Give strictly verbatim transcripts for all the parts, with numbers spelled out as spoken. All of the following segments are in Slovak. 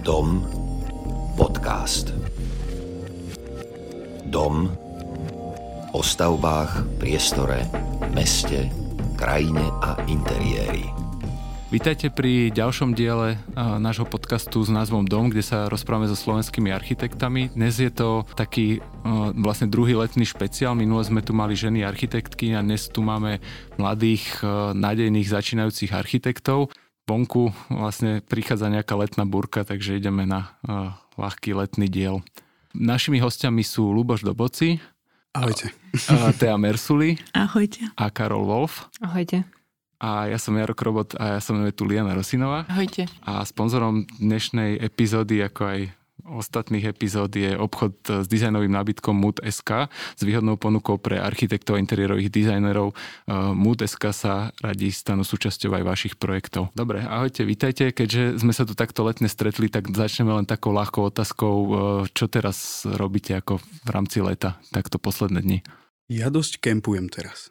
Dom. Podcast. Dom. O stavbách, priestore, meste, krajine a interiéri. Vítajte pri ďalšom diele nášho podcastu s názvom Dom, kde sa rozprávame so slovenskými architektami. Dnes je to taký vlastne druhý letný špeciál. Minule sme tu mali ženy architektky a dnes tu máme mladých, nádejných, začínajúcich architektov. Vonku vlastne prichádza nejaká letná burka, takže ideme na uh, ľahký letný diel. Našimi hostiami sú Luboš Doboci. Ahojte. A Tea Mersuly. Ahojte. A Karol Wolf. Ahojte. A ja som Jarok Robot a ja som tu Liana Rosinová. Ahojte. A sponzorom dnešnej epizódy, ako aj ostatných epizód, je obchod s dizajnovým nábytkom Mood.sk s výhodnou ponukou pre architektov a interiérových dizajnerov. Mood.sk sa radi stanú súčasťou aj vašich projektov. Dobre, ahojte, vítajte. Keďže sme sa tu takto letne stretli, tak začneme len takou ľahkou otázkou. Čo teraz robíte ako v rámci leta, takto posledné dni? Ja dosť kempujem teraz.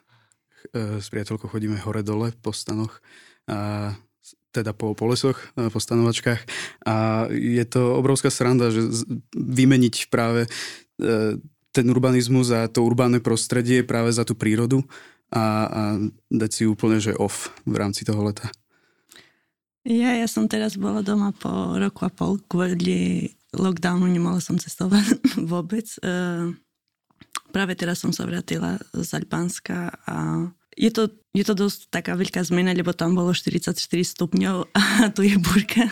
S priateľkou chodíme hore-dole po stanoch a teda po polesoch, po stanovačkách, a je to obrovská sranda, že vymeniť práve ten urbanizmus a to urbánne prostredie práve za tú prírodu a, a dať si úplne, že off v rámci toho leta. Ja, ja som teraz bola doma po roku a pol, kvôli lockdownu nemohla som cestovať vôbec. Práve teraz som sa vrátila z Albánska a Je to, je to dosť taká veľká zmena, lebo tam bolo štyridsaťštyri stupňov a tu je burka.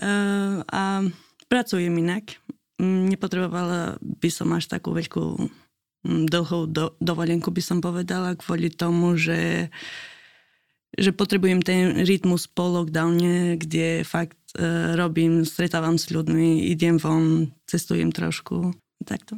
Uh, a pracujem inak. Nepotrebovala by som až takú veľkú dlhú do, dovolenku, by som povedala, kvôli tomu, že, že potrebujem ten rytmus po lockdowne, kde fakt uh, robím, stretávam s ľuďmi, idem von, cestujem trošku. Takto.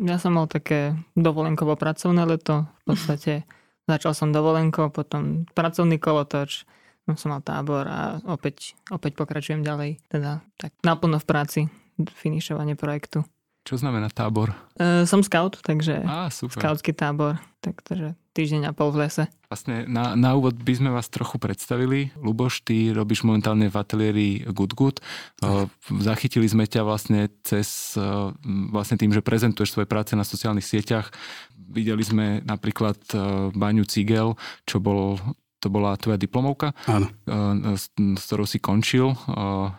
Ja som mal také dovolenkovo pracovné leto. V podstate začal som dovolenkou, potom pracovný kolotoč, no som mal tábor a opäť, opäť pokračujem ďalej. Teda tak naplno v práci, finišovanie projektu. Čo znamená tábor? E, som scout, takže Á, scoutský tábor. Takže týždeň a pol v lese. Vlastne na, na úvod by sme vás trochu predstavili. Luboš, ty robíš momentálne v ateliéri Good Good. Uh, zachytili sme ťa vlastne cez uh, vlastne tým, že prezentuješ svoje práce na sociálnych sieťach. Videli sme napríklad uh, Baňu Cigel, čo bolo... To bola tvoja diplomovka, áno, s, s ktorou si končil,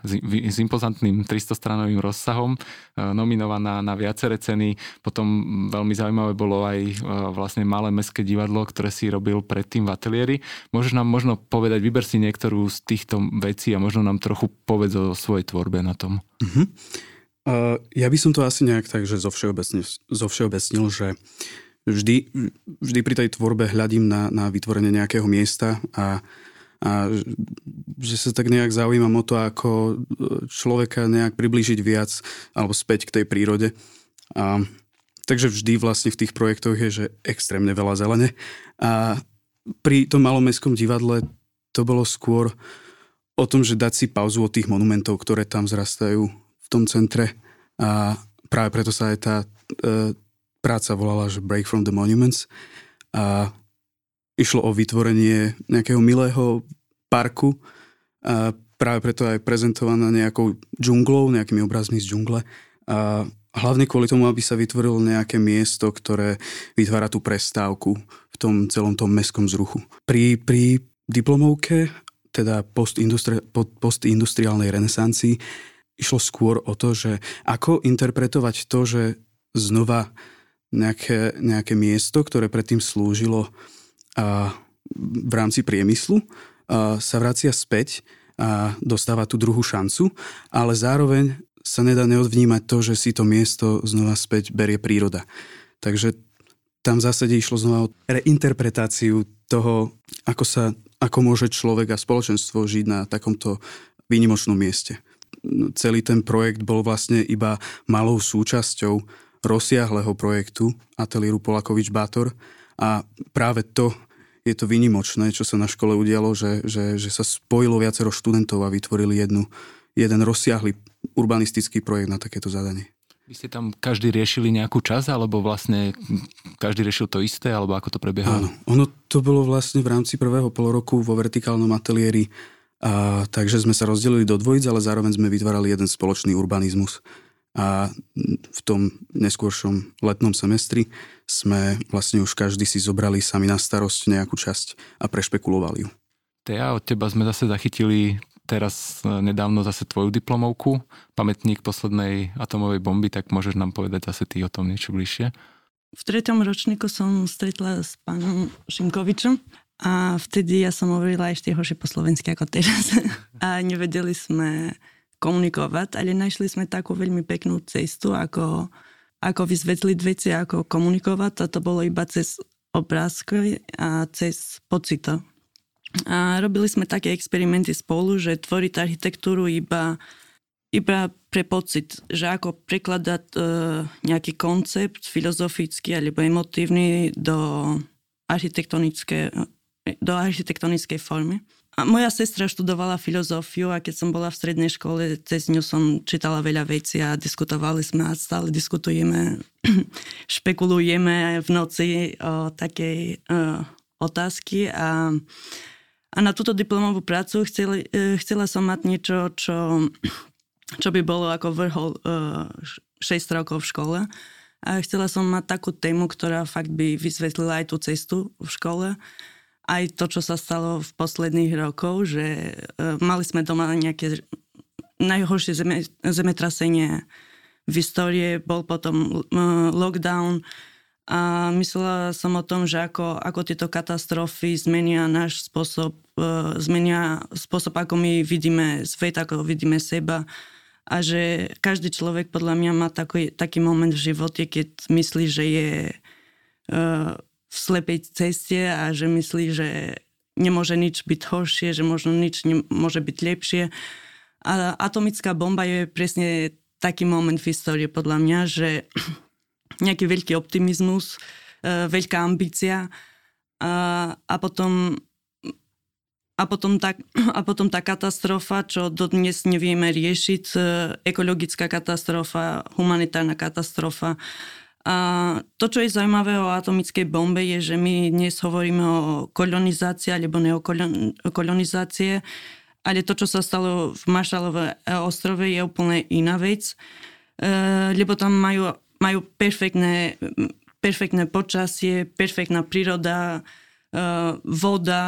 s, s impozantným tristostranovým rozsahom, nominovaná na viaceré ceny. Potom veľmi zaujímavé bolo aj vlastne malé mestské divadlo, ktoré si robil predtým v ateliéri. Môžeš nám možno povedať, vyber si niektorú z týchto vecí a možno nám trochu povedz o svojej tvorbe na tom. Uh-huh. Uh, ja by som to asi nejak tak, že zovšeobecnil, zovšeobecnil že... Vždy, vždy pri tej tvorbe hľadím na, na vytvorenie nejakého miesta a, a že sa tak nejak zaujímam o to, ako človeka nejak priblížiť viac alebo späť k tej prírode. A, takže vždy vlastne v tých projektoch je, že extrémne veľa zelene. A pri tom malomestskom divadle to bolo skôr o tom, že dať si pauzu od tých monumentov, ktoré tam zrastajú v tom centre. A práve preto sa aj tá... E, práca volala, že Break from the Monuments, a išlo o vytvorenie nejakého milého parku, a práve preto aj prezentovaná nejakou džunglou, nejakými obrazmi z džungle, a hlavne kvôli tomu, aby sa vytvorilo nejaké miesto, ktoré vytvára tú prestávku v tom celom tom mestskom vzruchu. Pri, pri diplomovke, teda postindustri- postindustriálnej renesancii, išlo skôr o to, že ako interpretovať to, že znova Nejaké, nejaké miesto, ktoré predtým slúžilo a, v rámci priemyslu, a, sa vracia späť a dostáva tú druhú šancu, ale zároveň sa nedá neodvnímať to, že si to miesto znova späť berie príroda. Takže tam v zásade išlo znova o reinterpretáciu toho, ako sa, ako môže človek a spoločenstvo žiť na takomto výnimočnom mieste. Celý ten projekt bol vlastne iba malou súčasťou rozsiahleho projektu ateliéru Polakovič Bátor a práve to je to výnimočné, čo sa na škole udialo, že, že, že sa spojilo viacero študentov a vytvorili jednu, jeden rozsiahly urbanistický projekt na takéto zadanie. Vy ste tam každý riešili nejakú časť, alebo vlastne každý riešil to isté, alebo ako to prebiehalo? Áno, ono to bolo vlastne v rámci prvého poloroku vo vertikálnom ateliéri A, takže sme sa rozdelili do dvojic, ale zároveň sme vytvárali jeden spoločný urbanizmus. A v tom neskôršom letnom semestri sme vlastne už každý si zobrali sami na starosť nejakú časť a prešpekulovali ju. Tea, od teba sme zase zachytili teraz nedávno zase tvoju diplomovku, Pamätník poslednej atomovej bomby, tak môžeš nám povedať zase ty o tom niečo bližšie? V treťom ročníku som stretla s pánom Šimkovičom a vtedy ja som hovorila ešte horšie po slovensky ako teraz. A nevedeli sme komunikovať, ale našli sme takú veľmi peknú cestu, ako, ako vysvetliť veci, ako komunikovať, a to bolo iba cez obrázky a cez pocito. A robili sme také experimenty spolu, že tvoriť architektúru iba, iba pre pocit, že ako prekladať e, nejaký koncept filozofický alebo emotívny do architektonické, do architektonickej formy. A moja sestra študovala filozofiu a keď som bola v strednej škole, cez ňu som čítala veľa vecí a diskutovali sme a stále diskutujeme, špekulujeme v noci o takej e, otázky a A na túto diplomovú prácu chcela, chcela som mať niečo, čo, čo by bolo ako vrchol šesť rokov v škole. A chcela som mať takú tému, ktorá fakt by vysvetlila aj tú cestu v škole. Aj to, čo sa stalo v posledných rokoch, že mali sme doma nejaké najhoršie zeme, zemetrasenie v histórii, bol potom lockdown. A myslela som o tom, že ako, ako tieto katastrofy zmenia náš spôsob, e, zmenia spôsob, ako my vidíme svet, ako vidíme seba. A že každý človek podľa mňa má taký, taký moment v živote, keď myslí, že je e, v slepej ceste a že myslí, že nemôže nič byť horšie, že možno nič ne, môže byť lepšie. A atomická bomba je presne taký moment v histórii podľa mňa, že nejaký veľký optimizmus, veľká ambícia a, a, potom, a, potom tá, a potom tá katastrofa, čo dodnes nevieme riešiť, ekologická katastrofa, humanitárna katastrofa. A to, čo je zaujímavé o atomickej bombe, je, že my dnes hovoríme o kolonizácii alebo neokolonizácie, ale to, čo sa stalo v Marshallovej ostrove, je úplne iná vec, lebo tam majú majú perfektné, perfektné počasie, perfektná príroda, voda,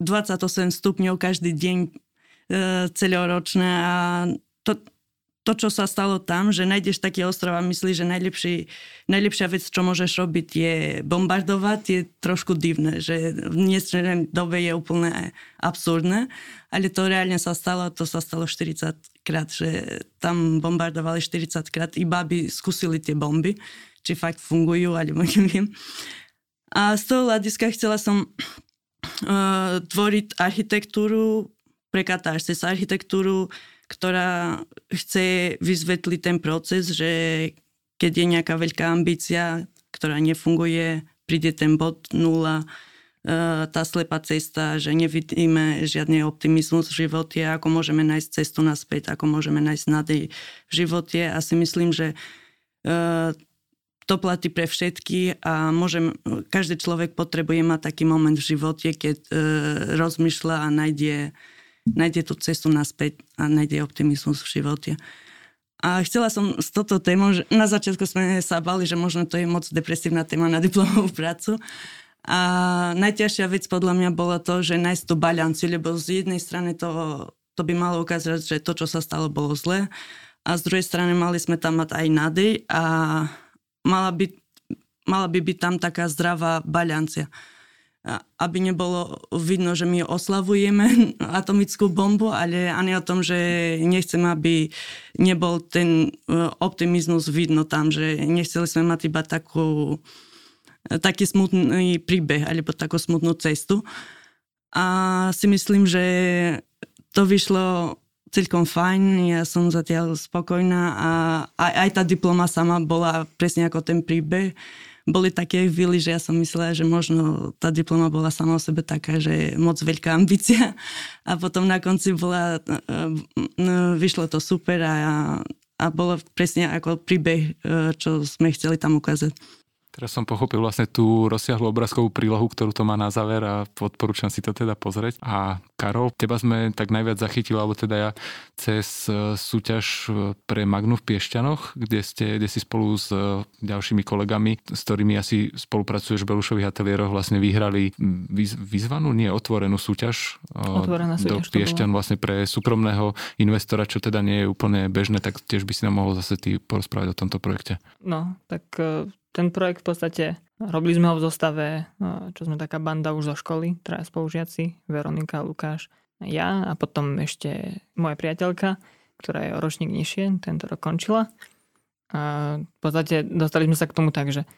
dvadsaťosem stupňov každý deň celoročné. A to, to, čo sa stalo tam, že nájdeš taký ostrov a myslíš, že najlepší, najlepšia vec, čo môžeš robiť, je bombardovať, je trošku divné, že v dnešnej dobe je úplne absurdné, ale to reálne sa stalo, to sa stalo štyridsaťkrát, že tam bombardovali štyridsaťkrát, iba by skúsili tie bomby, či fakt fungujú, alebo neviem. A z toho hľadiska chcela som uh, tvoriť architektúru pre katarsis, architektúru, ktorá chce vyzvetliť ten proces, že keď je nejaká veľká ambícia, ktorá nefunguje, príde ten bod nula, tá slepá cesta, že nevidíme žiadny optimizmus v živote, ako môžeme nájsť cestu naspäť, ako môžeme nájsť nádej v živote. A si myslím, že to platí pre všetky a môžem, každý človek potrebuje mať taký moment v živote, keď rozmýšľa a nájde, nájde tú cestu naspäť a nájde optimizmus v živote. A chcela som s touto témou, že na začiatku sme sa bali, že možno to je moc depresívna téma na diplomovú prácu. A najťažšia vec podľa mňa bola to, že nájsť tú balanciu, lebo z jednej strany to, to by malo ukázať, že to, čo sa stalo, bolo zlé. A z druhej strany mali sme tam mať aj nádej a mala by, mala by byť tam taká zdravá balancia. Aby nebolo vidno, že my oslavujeme atomickú bombu, ale ani o tom, že nechcem, aby nebol ten optimizmus vidno tam, že nechceli sme mať iba takú taký smutný príbeh, alebo takú smutnú cestu. A si myslím, že to vyšlo celkom fajn, ja som zatiaľ spokojná a aj, aj tá diploma sama bola presne ako ten príbeh. Boli také chvíli, že ja som myslela, že možno tá diploma bola sama o sebe taká, že moc veľká ambícia a potom na konci bola, vyšlo to super a, a bolo presne ako príbeh, čo sme chceli tam ukázať. Teraz som pochopil vlastne tú rozsiahlu obrázkovú prílohu, ktorú to má na záver a odporúčam si to teda pozrieť. A Karol, teba sme tak najviac zachytili, alebo teda ja, cez súťaž pre Magnu v Piešťanoch, kde, ste, kde si spolu s ďalšími kolegami, s ktorými asi spolupracuješ v Belušových ateliéroch, vlastne vyhrali vyz, vyzvanú, nie otvorenú súťaž, Otvorená súťaž do Piešťan vlastne pre súkromného investora, čo teda nie je úplne bežné, tak tiež by si nám mohol zase ty porozprávať o tomto projekte. No, tak... Ten projekt v podstate, robili sme ho v zostave, čo sme taká banda už zo školy, traja spolužiaci, Veronika, Lukáš, ja a potom ešte moja priateľka, ktorá je o ročník nižšie, tento rok končila. A v podstate dostali sme sa k tomu tak, že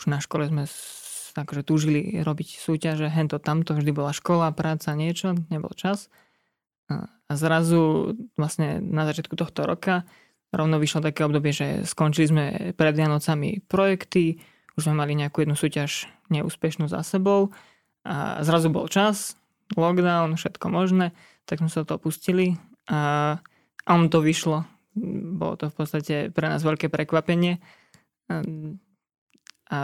už na škole sme akože túžili robiť súťaže, hento tamto, vždy bola škola, práca, niečo, nebol čas. A zrazu vlastne na začiatku tohto roka rovno vyšlo také obdobie, že skončili sme pred Vianocami projekty, už sme mali nejakú jednu súťaž neúspešnú za sebou a zrazu bol čas, lockdown, všetko možné, tak sme sa to opustili a, a on to vyšlo. Bolo to v podstate pre nás veľké prekvapenie a, a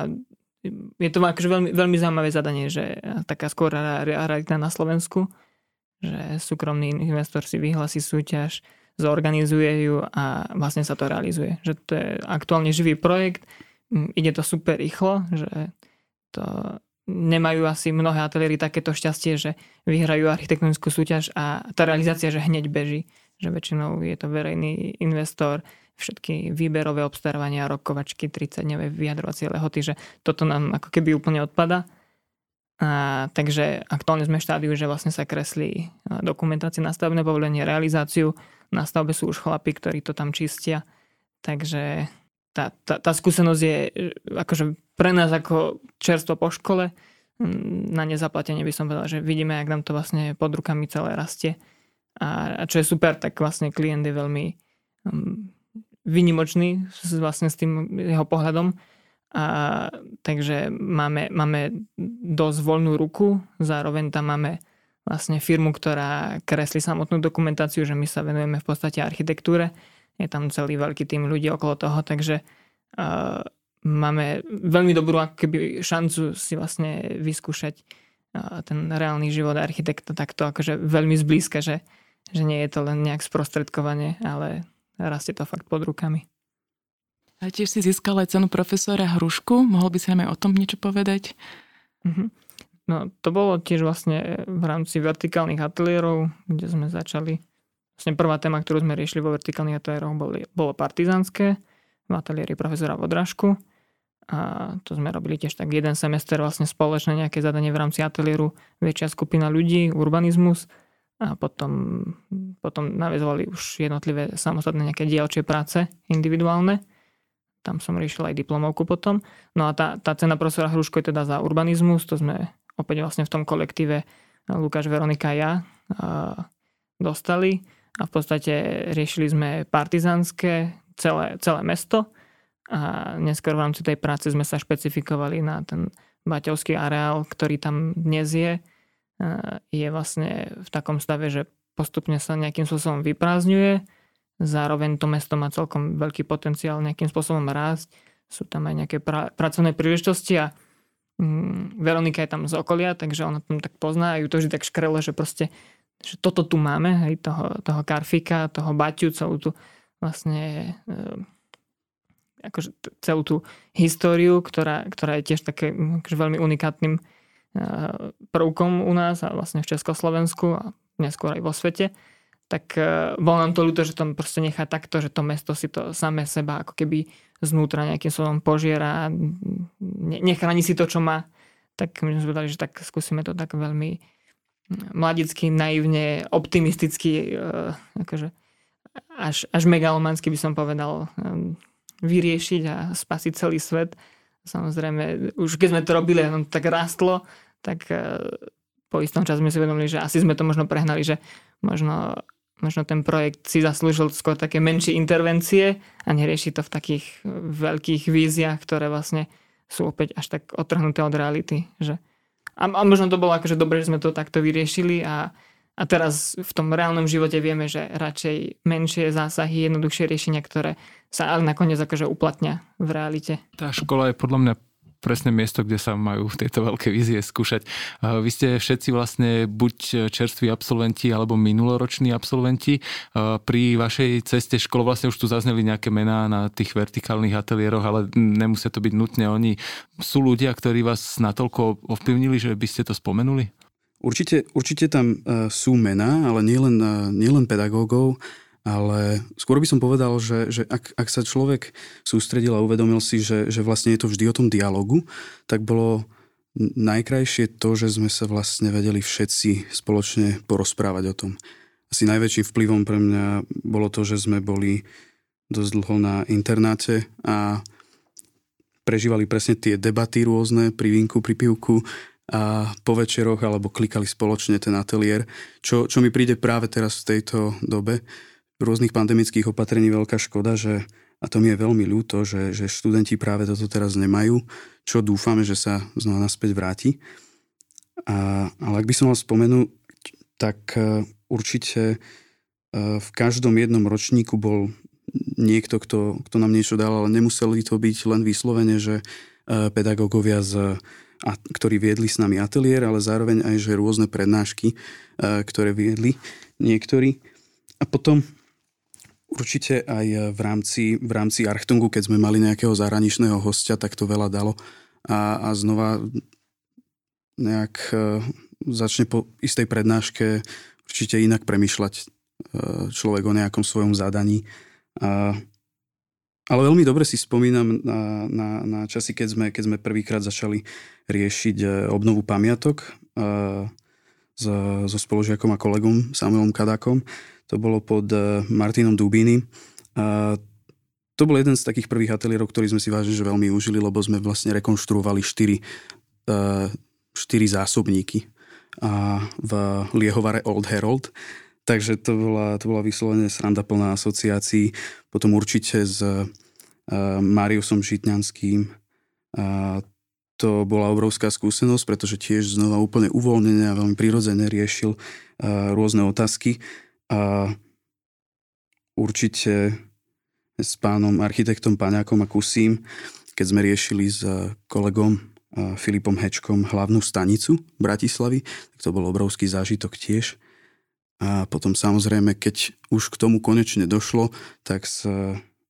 je to akože veľmi, veľmi zaujímavé zadanie, že taká skôr realita na Slovensku, že súkromný investor si vyhlási súťaž, zorganizuje ju a vlastne sa to realizuje. Že to je aktuálne živý projekt, ide to super rýchlo, že to nemajú asi mnohé ateliéry takéto šťastie, že vyhrajú architektonickú súťaž a tá realizácia, že hneď beží. Že väčšinou je to verejný investor, všetky výberové obstarávania, rokovačky, tridsaťdňové vyjadrovacie lehoty, že toto nám ako keby úplne odpada. A, takže aktuálne sme v štádiu, že vlastne sa kreslí dokumentácia na stavebné povolenie, realizáciu. Na stavbe sú už chlapi, ktorí to tam čistia. Takže tá, tá, tá skúsenosť je akože pre nás ako čerstvo po škole. Na nezaplatenie by som povedal, že vidíme, jak nám to vlastne pod rukami celé rastie. A, a čo je super, tak vlastne klient je veľmi um, výnimočný s, vlastne s tým jeho pohľadom. A takže máme, máme dosť voľnú ruku, zároveň tam máme vlastne firmu, ktorá kreslí samotnú dokumentáciu, že my sa venujeme v podstate architektúre, je tam celý veľký tím ľudí okolo toho, takže uh, máme veľmi dobrú akoby šancu si vlastne vyskúšať uh, ten reálny život architekta takto akože veľmi zblízka, že, že nie je to len nejak sprostredkovanie, ale rastie to fakt pod rukami. A tiež si získala aj cenu profesora Hrušku. Mohol by si nám aj o tom niečo povedať? Mm-hmm. No to bolo tiež vlastne v rámci vertikálnych ateliérov, kde sme začali. Vlastne prvá téma, ktorú sme riešili vo vertikálnych ateliéroch, boli, bolo partizánske v ateliéri profesora Vodrážku. A to sme robili tiež tak jeden semester vlastne spoločné nejaké zadanie v rámci ateliéru. Väčšia skupina ľudí, urbanizmus. A potom, potom naviezovali už jednotlivé samostatné nejaké dielčie práce individuálne. Tam som riešila aj diplomovku potom. No a tá, tá cena profesora Hruško je teda za urbanizmus, to sme opäť vlastne v tom kolektíve Lukáš, Veronika a ja a dostali a v podstate riešili sme partizánske celé, celé mesto a neskôr v rámci tej práce sme sa špecifikovali na ten baťovský areál, ktorý tam dnes je. A je vlastne v takom stave, že postupne sa nejakým spôsobom vyprázdňuje. Zároveň to mesto má celkom veľký potenciál nejakým spôsobom rásť. Sú tam aj nejaké pra- pracovné príležitosti a mm, Veronika je tam z okolia, takže ona tam tak pozná a ju to vždy tak škrelo, že proste že toto tu máme, hej, toho, toho Karfika, toho Baťu, celú tú vlastne e, akože celú tú históriu, ktorá, ktorá je tiež také akože veľmi unikátnym e, prvkom u nás a vlastne v Československu a neskôr aj vo svete. Tak bolo nám to ľúto, že to proste nechá takto, že to mesto si to samé seba ako keby znútra nejakým spôsobom požiera a nechráni si to, čo má. Tak my sme povedali, že tak skúsime to tak veľmi mladicky, naivne, optimisticky, akože až, až megalomansky by som povedal, vyriešiť a spasiť celý svet. Samozrejme, už keď sme to robili, nám tak rástlo, tak po istom čase sme si uvedomili, že asi sme to možno prehnali, že možno Možno ten projekt si zaslúžil skôr také menšie intervencie a nerieši to v takých veľkých víziách, ktoré vlastne sú opäť až tak odtrhnuté od reality. Že... A, a možno to bolo akože dobre, že sme to takto vyriešili a, a teraz v tom reálnom živote vieme, že radšej menšie zásahy, jednoduchšie riešenia, ktoré sa ale nakoniec akože uplatňa v realite. Tá škola je podľa mňa presné miesto, kde sa majú tieto veľké vízie skúšať. Vy ste všetci vlastne buď čerství absolventi, alebo minuloroční absolventi. Pri vašej ceste škole vlastne už tu zazneli nejaké mená na tých vertikálnych ateliéroch, ale nemusia to byť nutne oni. Sú ľudia, ktorí vás natoľko ovplyvnili, že by ste to spomenuli? Určite, určite tam sú mená, ale nielen, nielen pedagógov, ale skôr by som povedal, že, že ak, ak sa človek sústredil a uvedomil si, že, že vlastne je to vždy o tom dialogu, tak bolo najkrajšie to, že sme sa vlastne vedeli všetci spoločne porozprávať o tom. Asi najväčším vplyvom pre mňa bolo to, že sme boli dosť dlho na internáte a prežívali presne tie debaty rôzne pri vínku, pri pivku, a po večeroch alebo klikali spoločne ten ateliér, čo, čo mi príde práve teraz v tejto dobe rôznych pandemických opatrení veľká škoda, že, a to mi je veľmi ľúto, že, že študenti práve toto teraz nemajú, čo dúfame, že sa znova naspäť vráti. A, ale ak by som mal spomenul, tak určite v každom jednom ročníku bol niekto, kto, kto nám niečo dal, ale nemuseli to byť len vyslovene, že pedagógovia z a ktorí viedli s nami ateliér, ale zároveň aj že rôzne prednášky, ktoré viedli niektorí. A potom určite aj v rámci, v rámci Archtungu, keď sme mali nejakého zahraničného hostia, tak to veľa dalo. A, a znova nejak začne po istej prednáške určite inak premýšľať človek o nejakom svojom zadaní. A ale veľmi dobre si spomínam na, na, na časy, keď sme, keď sme prvýkrát začali riešiť obnovu pamiatok uh, so, so spolužiakom a kolegom Samuelom Kadákom. To bolo pod uh, Martinom Dubiny. Uh, to bol jeden z takých prvých ateliérov, ktorý sme si vážne že veľmi užili, lebo sme vlastne rekonštruovali štyri, uh, štyri zásobníky uh, v liehovare Old Herald. Takže to bola, to bola vyslovene sranda plná asociácií. Potom určite s uh, Mariusom Žitňanským. Uh, to bola obrovská skúsenosť, pretože tiež znova úplne uvoľnene a veľmi prirodzene riešil uh, rôzne otázky. Uh, určite s pánom architektom Paňákom a Kusím, keď sme riešili s kolegom uh, Filipom Hečkom hlavnú stanicu Bratislavy, tak to bol obrovský zážitok tiež. A potom samozrejme, keď už k tomu konečne došlo, tak s,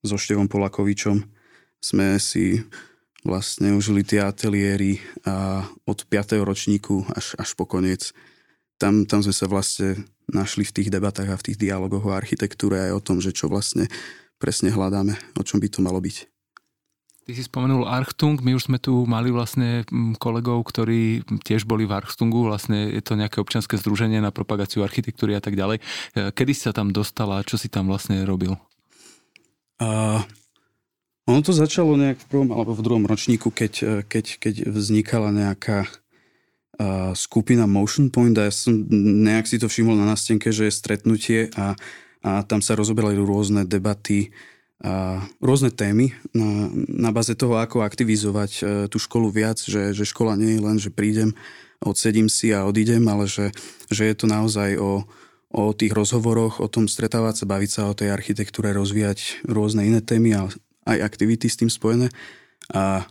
so Števom Polakovičom sme si vlastne užili tie ateliéry a od piateho ročníku až, až po koniec. Tam, tam sme sa vlastne našli v tých debatách a v tých dialogoch o architektúre aj o tom, že čo vlastne presne hľadáme, o čom by to malo byť. Ty si spomenul Archtung, my už sme tu mali vlastne kolegov, ktorí tiež boli v Archtungu, vlastne je to nejaké občianske združenie na propagáciu architektúry a tak ďalej. Kedy si sa tam dostal a čo si tam vlastne robil? Uh, ono to začalo nejak v prvom alebo v druhom ročníku, keď, keď, keď vznikala nejaká uh, skupina Motion Point a ja som nejak si to všimol na nástenke, že je stretnutie a, a tam sa rozoberali rôzne debaty a rôzne témy na, na báze toho, ako aktivizovať e, tú školu viac, že, že škola nie je len, že prídem, odsedím si a odídem, ale že, že je to naozaj o, o tých rozhovoroch, o tom stretávať sa, baviť sa o tej architektúre, rozvíjať rôzne iné témy a aj aktivity s tým spojené. A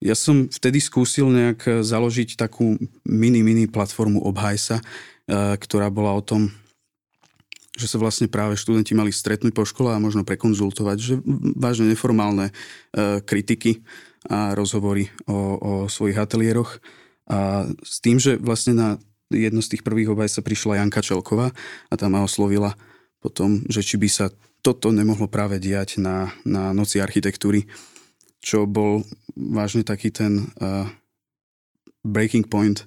ja som vtedy skúsil nejak založiť takú mini, mini platformu Obhajsa, e, ktorá bola o tom, že sa vlastne práve študenti mali stretnúť po škole a možno prekonzultovať, že vážne neformálne e, kritiky a rozhovory o, o svojich ateliéroch. A s tým, že vlastne na jedno z tých prvých obaj sa prišla Janka Čelková a tá ma oslovila potom, že či by sa toto nemohlo práve diať na, na Noci architektúry, čo bol vážne taký ten uh, breaking point,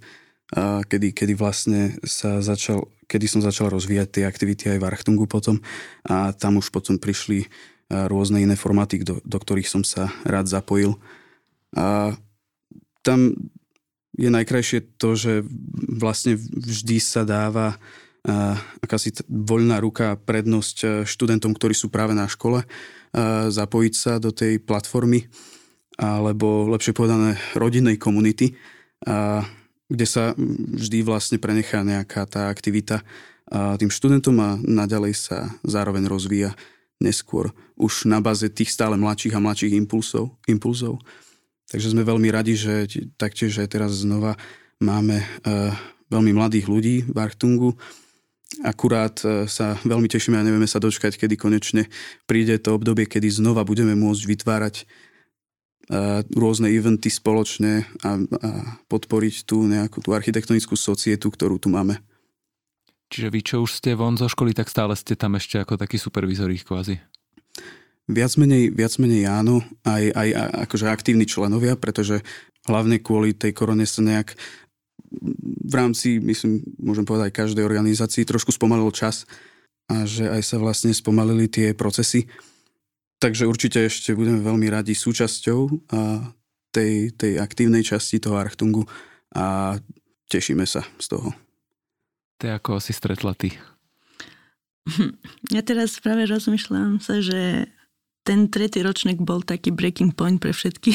uh, kedy, kedy vlastne sa začal kedy som začal rozvíjať tie aktivity aj v Archtungu potom a tam už potom prišli rôzne iné formáty, do, do ktorých som sa rád zapojil. A tam je najkrajšie to, že vlastne vždy sa dáva akási voľná ruka prednosť študentom, ktorí sú práve na škole, zapojiť sa do tej platformy alebo lepšie povedané rodinnej komunity a kde sa vždy vlastne prenechá nejaká tá aktivita a tým študentom a naďalej sa zároveň rozvíja neskôr už na báze tých stále mladších a mladších impulzov, impulzov Takže sme veľmi radi, že taktiež aj teraz znova máme uh, veľmi mladých ľudí v Archtungu. Akurát uh, sa veľmi tešíme a nevieme sa dočkať, kedy konečne príde to obdobie, kedy znova budeme môcť vytvárať uh, rôzne eventy spoločne a, a podporiť tú nejakú tú architektonickú societu, ktorú tu máme. Čiže vy, čo už ste von zo školy, tak stále ste tam ešte ako takí supervizori kvázi? Viac menej, viac menej áno, aj, aj akože aktívni členovia, pretože hlavne kvôli tej korone sa nejak v rámci, myslím, môžem povedať aj každej organizácii trošku spomalil čas a že aj sa vlastne spomalili tie procesy. Takže určite ešte budeme veľmi radi súčasťou tej, tej aktívnej časti toho Archtungu a tešíme sa z toho. To ako si stretla ty? Ja teraz práve rozmýšľam sa, že ten tretí ročník bol taký breaking point pre všetky.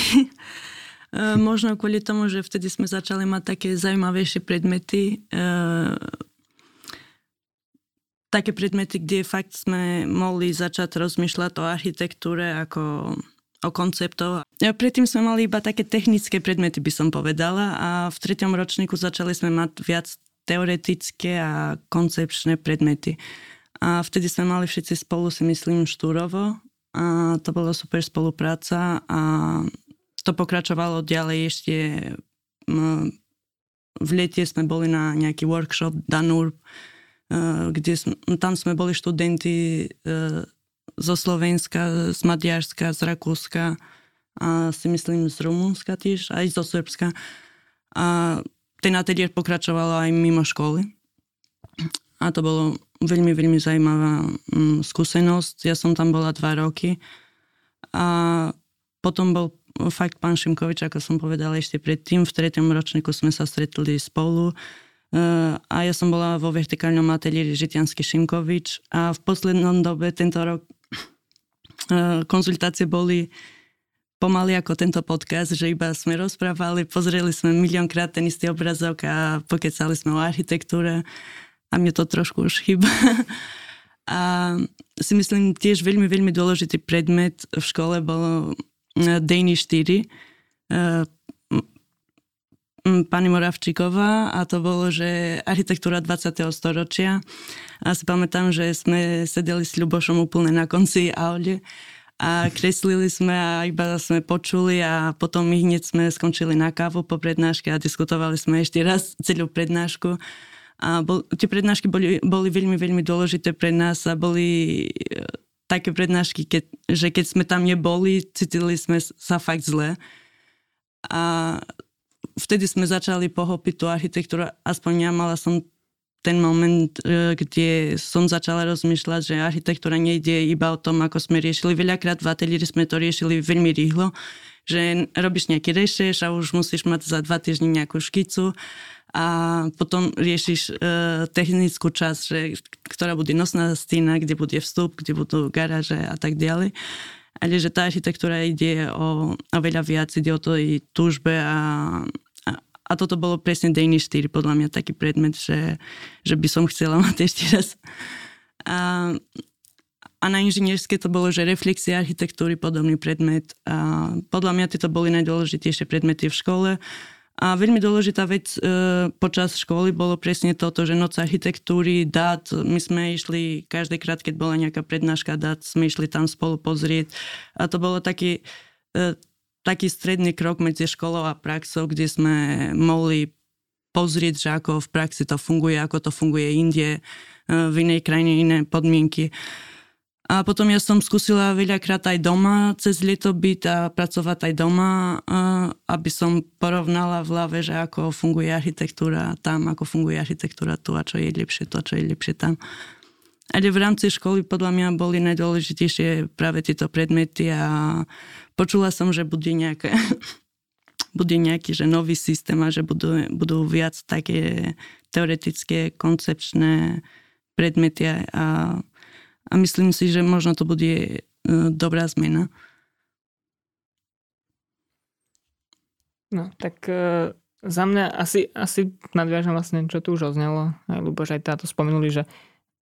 Možno kvôli tomu, že vtedy sme začali mať také zaujímavejšie predmety. Také predmety, kde fakt sme mohli začať rozmýšľať o architektúre ako o konceptoch. Ja predtým sme mali iba také technické predmety, by som povedala. A v treťom ročníku začali sme mať viac teoretické a koncepčné predmety. A vtedy sme mali všetci spolu, si myslím, Štúrovo. A to bola super spolupráca a to pokračovalo ďalej ešte. V lete sme boli na nejaký workshop Danurb, kde sme, tam sme boli študenti zo Slovenska, z Maďarska, z Rakúska a si myslím z Rumunska tiež, aj zo Srbska. A ten ateliér pokračoval aj mimo školy. A to bolo veľmi, veľmi zaujímavá skúsenosť. Ja som tam bola dva roky. A potom bol fakt pán Šimkovič, ako som povedala ešte predtým. V tretom ročníku sme sa stretli spolu. A ja som bola vo vertikálnom ateliéri Žitiansky Šimkovič. A v poslednom dobe tento rok konzultácie boli pomaly ako tento podcast, že iba sme rozprávali, pozreli sme miliónkrát ten istý obrazok a pokecali sme o architektúre a mne to trošku už chýba. A si myslím, tiež veľmi, veľmi dôležitý predmet v škole bolo Dejiny štyri pani Moravčíková a to bolo, že architektúra dvadsiateho storočia. A si pamätám, že sme sedeli s Ľubošom úplne na konci aule a kreslili sme a iba sme počuli a potom my hneď sme skončili na kávu po prednáške a diskutovali sme ešte raz celú prednášku. A bol, tie prednášky boli, boli veľmi, veľmi dôležité pre nás a boli také prednášky, keď, že keď sme tam neboli, cítili sme sa fakt zle. A vtedy sme začali pochopiť tú architektúru, aspoň ja mala som ten moment, kde som začala rozmýšľať, že architektúra nejde iba o tom, ako sme riešili. Veľakrát v ateliéri sme to riešili veľmi rýchlo, že robíš nejaký rešerš a už musíš mať za dva týždne nejakú škicu a potom riešiš uh, technickú časť, že, ktorá bude nosná stína, kde bude vstup, kde budú garáže a tak ďalej. Ale že tá architektúra ide o, o veľa viac, ide o tej túžbe a A toto bolo presne Dejiny štyri, podľa mňa taký predmet, že, že by som chcela mať ešte raz. A, a na inžinierske to bolo, že reflexia architektúry, podobný predmet. A podľa mňa tieto boli najdôležitejšie predmety v škole. A veľmi dôležitá vec e, počas školy bolo presne toto, že noc architektúry, dát. My sme išli každý krát, keď bola nejaká prednáška dát, sme išli tam spolu pozrieť. A to bolo taký... E, taký stredný krok medzi školou a praxou, kde sme mohli pozrieť, že ako v praxi to funguje, ako to funguje inde, v inej krajine iné podmienky. A potom ja som skúsila veľakrát aj doma cez leto byť a pracovať aj doma, aby som porovnala v hlave, že ako funguje architektúra tam, ako funguje architektúra tu a čo je lepšie to, čo je lepšie tam. Ale v rámci školy podľa mňa boli najdôležitejšie práve tieto predmety a počula som, že bude, nejaké, bude nejaký že nový systém a že budú, budú viac také teoretické, koncepčné predmety a, a myslím si, že možno to bude dobrá zmena. No, tak... Uh... Za mňa asi, asi nadviažem vlastne, čo tu už oznelo. Aj Luboš, aj táto spomenuli, že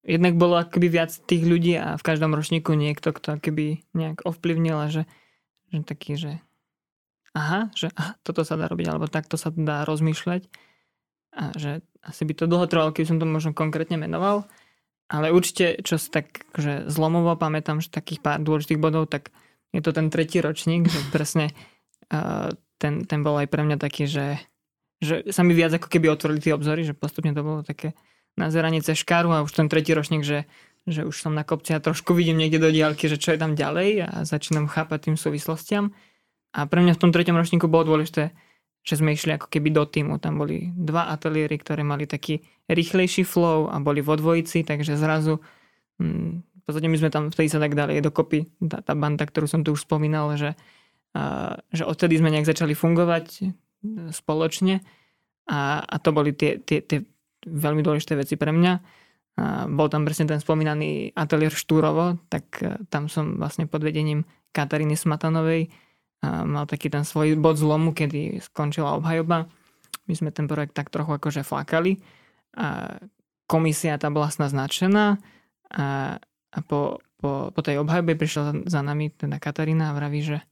jednak bolo akoby viac tých ľudí a v každom ročníku niekto, kto akoby nejak ovplyvnil a že, že taký, že aha, že aha, toto sa dá robiť, alebo takto sa dá rozmýšľať. A že asi by to dlho trvalo, keby som to možno konkrétne menoval. Ale určite, čo si tak že zlomovo pamätám, že takých pár dôležitých bodov, tak je to ten tretí ročník, že presne uh, ten, ten bol aj pre mňa taký, že, že sa mi viac ako keby otvorili tie obzory, že postupne to bolo také nazeranie cez škáru a už ten tretí ročník, že, že už som na kopci a trošku vidím niekde do diaľky, že čo je tam ďalej a začínam chápať tým súvislostiam. A pre mňa v tom treťom ročníku bolo dôležité, že sme išli ako keby do týmu. Tam boli dva ateliéry, ktoré mali taký rýchlejší flow a boli vo dvojici, takže zrazu hm, v podstate my sme tam vtedy sa tak dali dokopy. Tá, tá banda, ktorú som tu už spomínal, že, a, že odtedy sme nejak začali fungovať spoločne a, a to boli tie, tie, tie veľmi dôležité veci pre mňa. A bol tam presne ten spomínaný ateliér Štúrovo, tak tam som vlastne pod vedením Kataríny Smatanovej a mal taký ten svoj bod zlomu, kedy skončila obhajoba. My sme ten projekt tak trochu akože flakali. A komisia tá bola naznačená a, a po, po, po tej obhajobe prišla za nami teda Katarína a vraví, že,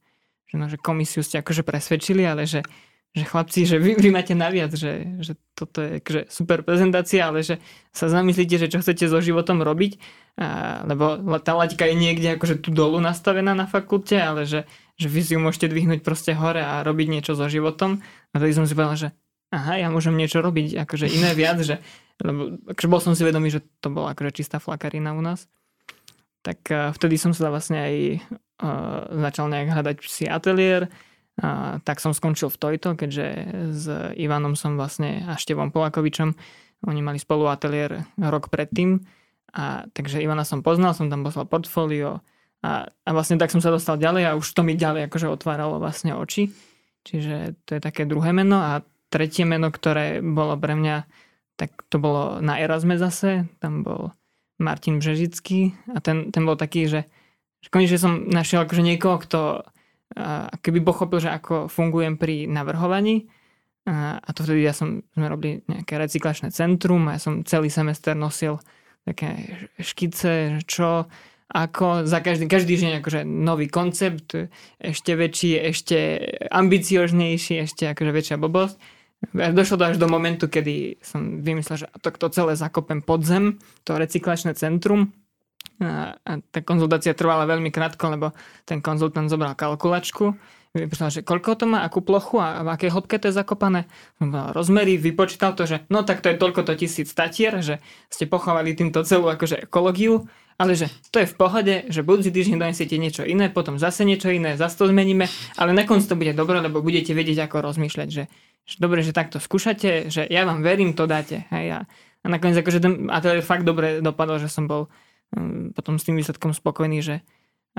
že, no, že komisiu ste akože presvedčili, ale že, že chlapci, že vy, vy máte naviac, že, že toto je že super prezentácia, ale že sa zamyslíte, že čo chcete so životom robiť, a, lebo tá laťka je niekde akože tu dolu nastavená na fakulte, ale že že vy si ju môžete dvihnúť proste hore a robiť niečo so životom. A tedy som si povedal, že aha, ja môžem niečo robiť, akože iné viac, že lebo akože bol som si vedomý, že to bola akože čistá flakarina u nás. Tak vtedy som sa vlastne aj uh, začal nejak hľadať si ateliér. Uh, tak som skončil v Tojto, keďže s Ivanom som vlastne a Števom Polakovičom, oni mali spolu ateliér rok predtým. A takže Ivana som poznal, som tam poslal portfólio. A, a vlastne tak som sa dostal ďalej a už to mi ďalej akože otváralo vlastne oči. Čiže to je také druhé meno. A tretie meno, ktoré bolo pre mňa, tak to bolo na Erasme zase. Tam bol Martin Břežický a ten, ten bol taký, že, že konečne som našiel akože niekoho, kto a, keby pochopil, že ako fungujem pri navrhovaní. A, a to vtedy ja som, sme robili nejaké recyklačné centrum a ja som celý semester nosil také škice, čo... ako za každý, každý deň akože nový koncept, ešte väčší, ešte ambicioznejší, ešte akože väčšia blbosť. Došlo to až do momentu, kedy som vymyslel, že to, to celé zakopem pod zem, to recyklačné centrum. A, a tá konzultácia trvala veľmi krátko, lebo ten konzultant zobral kalkulačku, vypočítal, že koľko to má, akú plochu a v akej hĺbke to je zakopané. Rozmery, vypočítal to, že no tak to je toľko to tisíc statier, že ste pochovali týmto celú akože ekológiu. Ale že to je v pohode, že budúci týždeň donesiete niečo iné, potom zase niečo iné, zase to zmeníme, ale nakoniec to bude dobré, lebo budete vedieť, ako rozmýšľať, že, že dobre, že takto skúšate, že ja vám verím, to dáte. Hej. A nakoniec akože ten ateliér fakt dobre dopadol, že som bol um, potom s tým výsledkom spokojný, že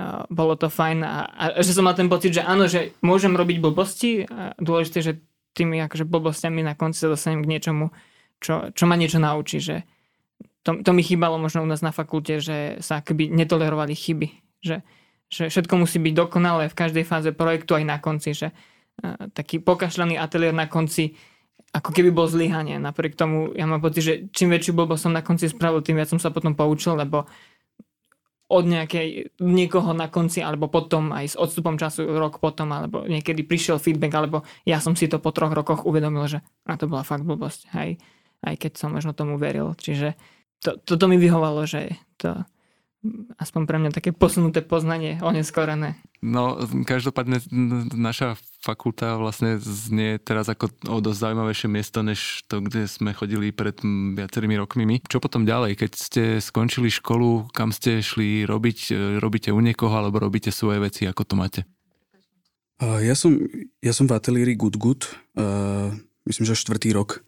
uh, bolo to fajn a, a, a že som mal ten pocit, že áno, že môžem robiť blbosti a dôležité, že tými akože blbostiami na konci sa dostanem k niečomu, čo, čo ma niečo naučí, že To, to mi chýbalo možno u nás na fakulte, že sa akoby netolerovali chyby. Že, že všetko musí byť dokonalé v každej fáze projektu aj na konci. Že uh, taký pokašľaný ateliér na konci, ako keby bol zlyhanie. Napriek tomu ja mám pocit, že čím väčšiu blbosť som na konci spravil, tým viac som sa potom poučil, lebo od nejakej, niekoho na konci alebo potom aj s odstupom času rok potom, alebo niekedy prišiel feedback, alebo ja som si to po troch rokoch uvedomil, že a to bola fakt blbosť. Aj, aj keď som možno tomu veril. Čiže To, toto mi vyhovalo, že to aspoň pre mňa také posunuté poznanie, oneskorené. No, každopádne naša fakulta vlastne znie teraz ako o dosť zaujímavejšie miesto, než to, kde sme chodili pred viacerými rokmi my. Čo potom ďalej? Keď ste skončili školu, kam ste šli robiť? Robíte u niekoho, alebo robíte svoje veci? Ako to máte? Ja som, ja som v ateliéri Good Good. Uh, myslím, že štvrtý rok.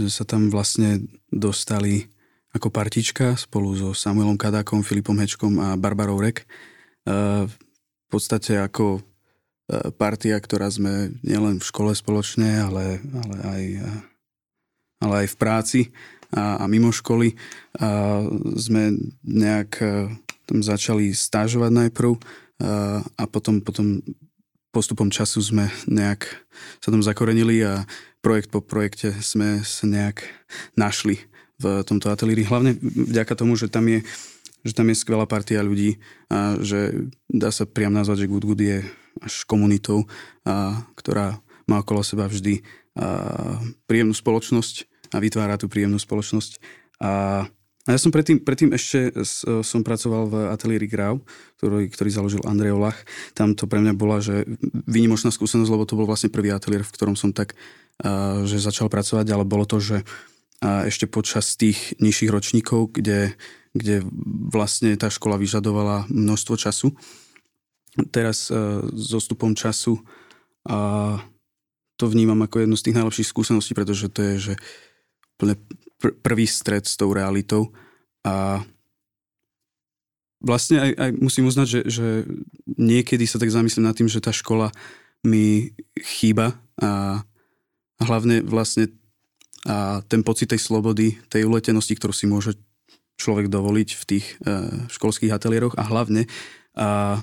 Že sa tam vlastne dostali ako partička spolu so Samuelom Kadákom, Filipom Hečkom a Barbarou Rek. E, v podstate ako partia, ktorá sme nielen v škole spoločne, ale, ale, aj, ale aj v práci a, a mimo školy. A sme nejak tam začali stážovať najprv a, a potom, potom postupom času sme nejak sa tam zakorenili a projekt po projekte sme sa nejak našli v tomto ateliéri. Hlavne vďaka tomu, že tam je, že tam je skvelá partia ľudí a že dá sa priam nazvať, že Good Good je až komunitou, a, ktorá má okolo seba vždy a, príjemnú spoločnosť a vytvára tú príjemnú spoločnosť. A, a ja som predtým, predtým ešte s, som pracoval v ateliéri Grau, ktorý, ktorý založil Andrej Olach. Tam to pre mňa bola že výnimočná skúsenosť, lebo to bol vlastne prvý ateliér, v ktorom som tak a, že začal pracovať, ale bolo to, že a ešte počas tých nižších ročníkov, kde, kde vlastne tá škola vyžadovala množstvo času. Teraz uh, s odstupom času uh, to vnímam ako jednu z tých najlepších skúseností, pretože to je že úplne pr- prvý stret s tou realitou. A vlastne aj, aj musím uznať, že, že niekedy sa tak zamyslím nad tým, že tá škola mi chýba a hlavne vlastne a ten pocit tej slobody, tej uletenosti, ktorú si môže človek dovoliť v tých e, školských ateliéroch a hlavne a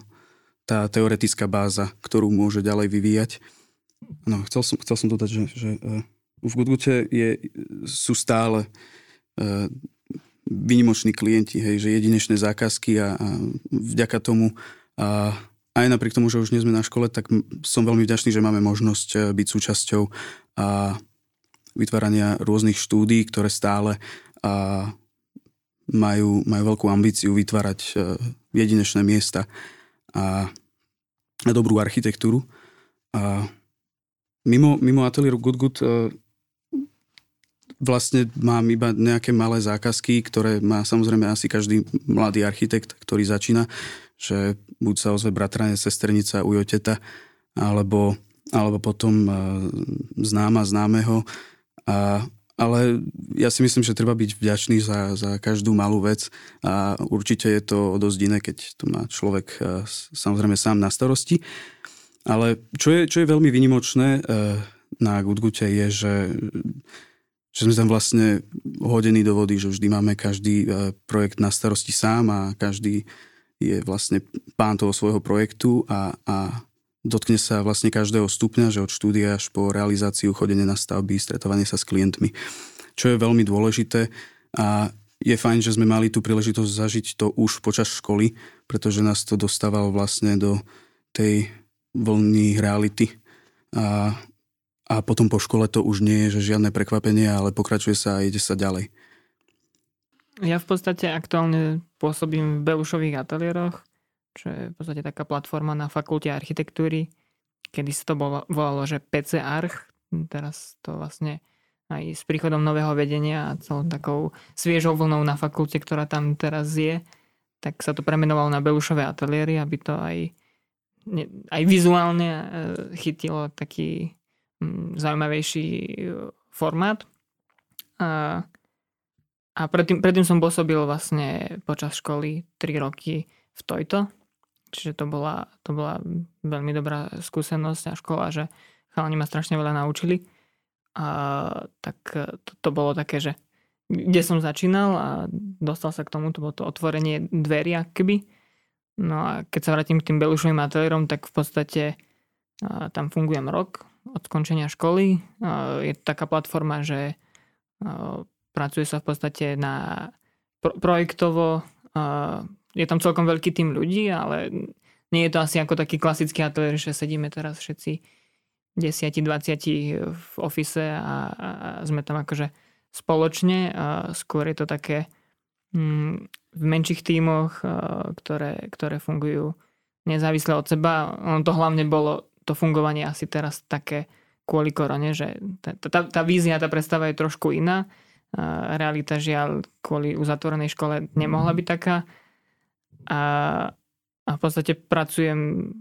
tá teoretická báza, ktorú môže ďalej vyvíjať. No, chcel som, chcel som dodať, že, že e, v Good Goode je, sú stále e, výnimoční klienti, hej, že jedinečné zákazky a, a vďaka tomu a aj napriek tomu, že už nie sme na škole, tak som veľmi vďačný, že máme možnosť byť súčasťou a vytvárania rôznych štúdií, ktoré stále a, majú, majú veľkú ambíciu vytvárať a, jedinečné miesta a, a dobrú architektúru. A mimo, mimo ateliéru Good Good a, vlastne mám iba nejaké malé zákazky, ktoré má samozrejme asi každý mladý architekt, ktorý začína, že buď sa ozve bratranec, sesternica, ujo, teta, alebo, alebo potom a, známa, známeho. A, ale ja si myslím, že treba byť vďačný za, za každú malú vec a určite je to dosť iné, keď to má človek samozrejme sám na starosti. Ale čo je, čo je veľmi výnimočné na Good Goode je, že, že sme tam vlastne hodení do vody, že vždy máme každý projekt na starosti sám a každý je vlastne pán toho svojho projektu a, a dotkne sa vlastne každého stupňa, že od štúdia až po realizáciu, chodenie na stavby, stretávanie sa s klientmi, čo je veľmi dôležité a je fajn, že sme mali tú príležitosť zažiť to už počas školy, pretože nás to dostávalo vlastne do tej vlny reality a, a potom po škole to už nie je že žiadne prekvapenie, ale pokračuje sa a ide sa ďalej. Ja v podstate aktuálne pôsobím v Belušových ateliéroch, čo je v podstate taká platforma na fakulte architektúry, kedy sa to volalo, že pé cé arch. Teraz to vlastne aj s príchodom nového vedenia a celou takou sviežou vlnou na fakulte, ktorá tam teraz je, tak sa to premenovalo na Belušové ateliéry, aby to aj, aj vizuálne chytilo taký zaujímavejší formát. A, a predtým, predtým som pôsobil vlastne počas školy tri roky v tojto. Čiže to bola, to bola veľmi dobrá skúsenosť a škola, že chalani ma strašne veľa naučili. A tak to, to bolo také, že kde som začínal a dostal sa k tomu, to bolo to otvorenie dverí akoby. No a keď sa vrátim k tým Belušovým ateliérom, tak v podstate a, tam fungujem rok od skončenia školy. A je to taká platforma, že a, pracuje sa v podstate na pro- projektovo a, je tam celkom veľký tím ľudí, ale nie je to asi ako taký klasický ateliér, že sedíme teraz všetci desať dvadsať v office a, a sme tam akože spoločne. A skôr je to také mm, v menších tímoch, a, ktoré, ktoré fungujú nezávisle od seba. Ono to hlavne bolo to fungovanie asi teraz také kvôli korone, že tá, tá, tá vízia, tá predstava je trošku iná. A realita žiaľ kvôli uzatvorenej škole nemohla byť taká. A, a v podstate pracujem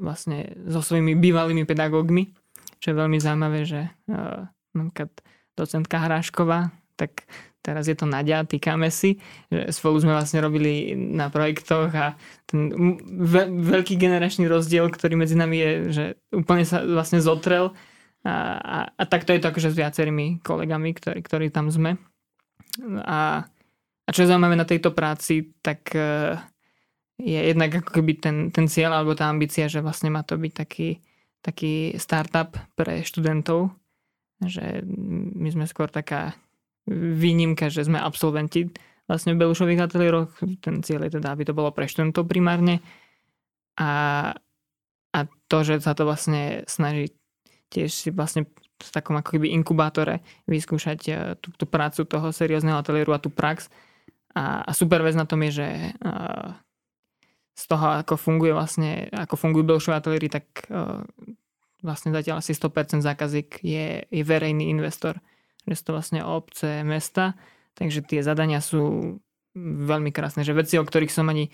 vlastne so svojimi bývalými pedagógmi, čo je veľmi zaujímavé, že uh, napríklad docentka Hrášková, tak teraz je to Nadia, týkame si, že spolu sme vlastne robili na projektoch a ten ve- veľký generačný rozdiel, ktorý medzi nami je, že úplne sa vlastne zotrel a, a, a takto je to akože s viacerými kolegami, ktorí, ktorí tam sme. A A čo je zaujímavé na tejto práci, tak je jednak ako keby ten, ten cieľ alebo tá ambícia, že vlastne má to byť taký, taký startup pre študentov, že my sme skôr taká výnimka, že sme absolventi vlastne v Belušových ateliéroch. Ten cieľ je teda, aby to bolo pre študentov primárne a, A to, že sa to vlastne snaží tiež si vlastne v takom ako keby inkubátore vyskúšať tú, tú prácu toho seriózneho ateliéru a tú prax. A, a super vec na tom je, že uh, z toho, ako funguje vlastne, ako fungujú Belušové ateliéry, tak uh, vlastne zatiaľ asi sto percent zákazník je, je verejný investor. Že sú to vlastne obce, mesta. Takže tie zadania sú veľmi krásne. Že veci, o ktorých som ani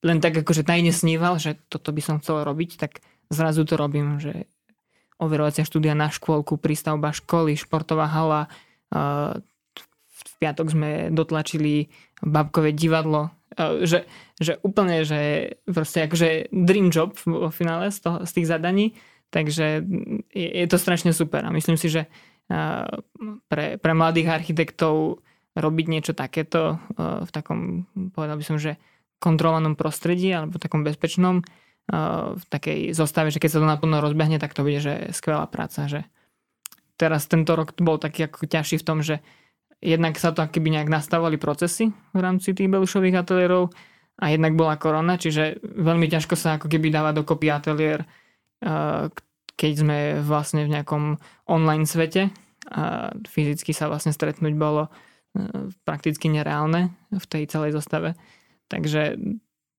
len tak akože tajne sníval, že toto by som chcel robiť, tak zrazu to robím, že overovacia štúdia na škôlku, prístavba školy, športová hala. V piatok sme dotlačili babkové divadlo. Že, že úplne, že proste akože dream job vo finále z, toho, z tých zadaní. Takže je, je to strašne super. A myslím si, že pre, pre mladých architektov robiť niečo takéto v takom, povedal by som, že kontrolovanom prostredí alebo takom bezpečnom, v takej zostave, že keď sa to naplno rozbehne, tak to bude, že skvelá práca. Že teraz tento rok bol taký ako ťažší v tom, že jednak sa to akoby nejak nastavovali procesy v rámci tých Belušových ateliérov a jednak bola korona, čiže veľmi ťažko sa ako keby dáva dokopy ateliér, keď sme vlastne v nejakom online svete a fyzicky sa vlastne stretnúť bolo prakticky nereálne v tej celej zostave. Takže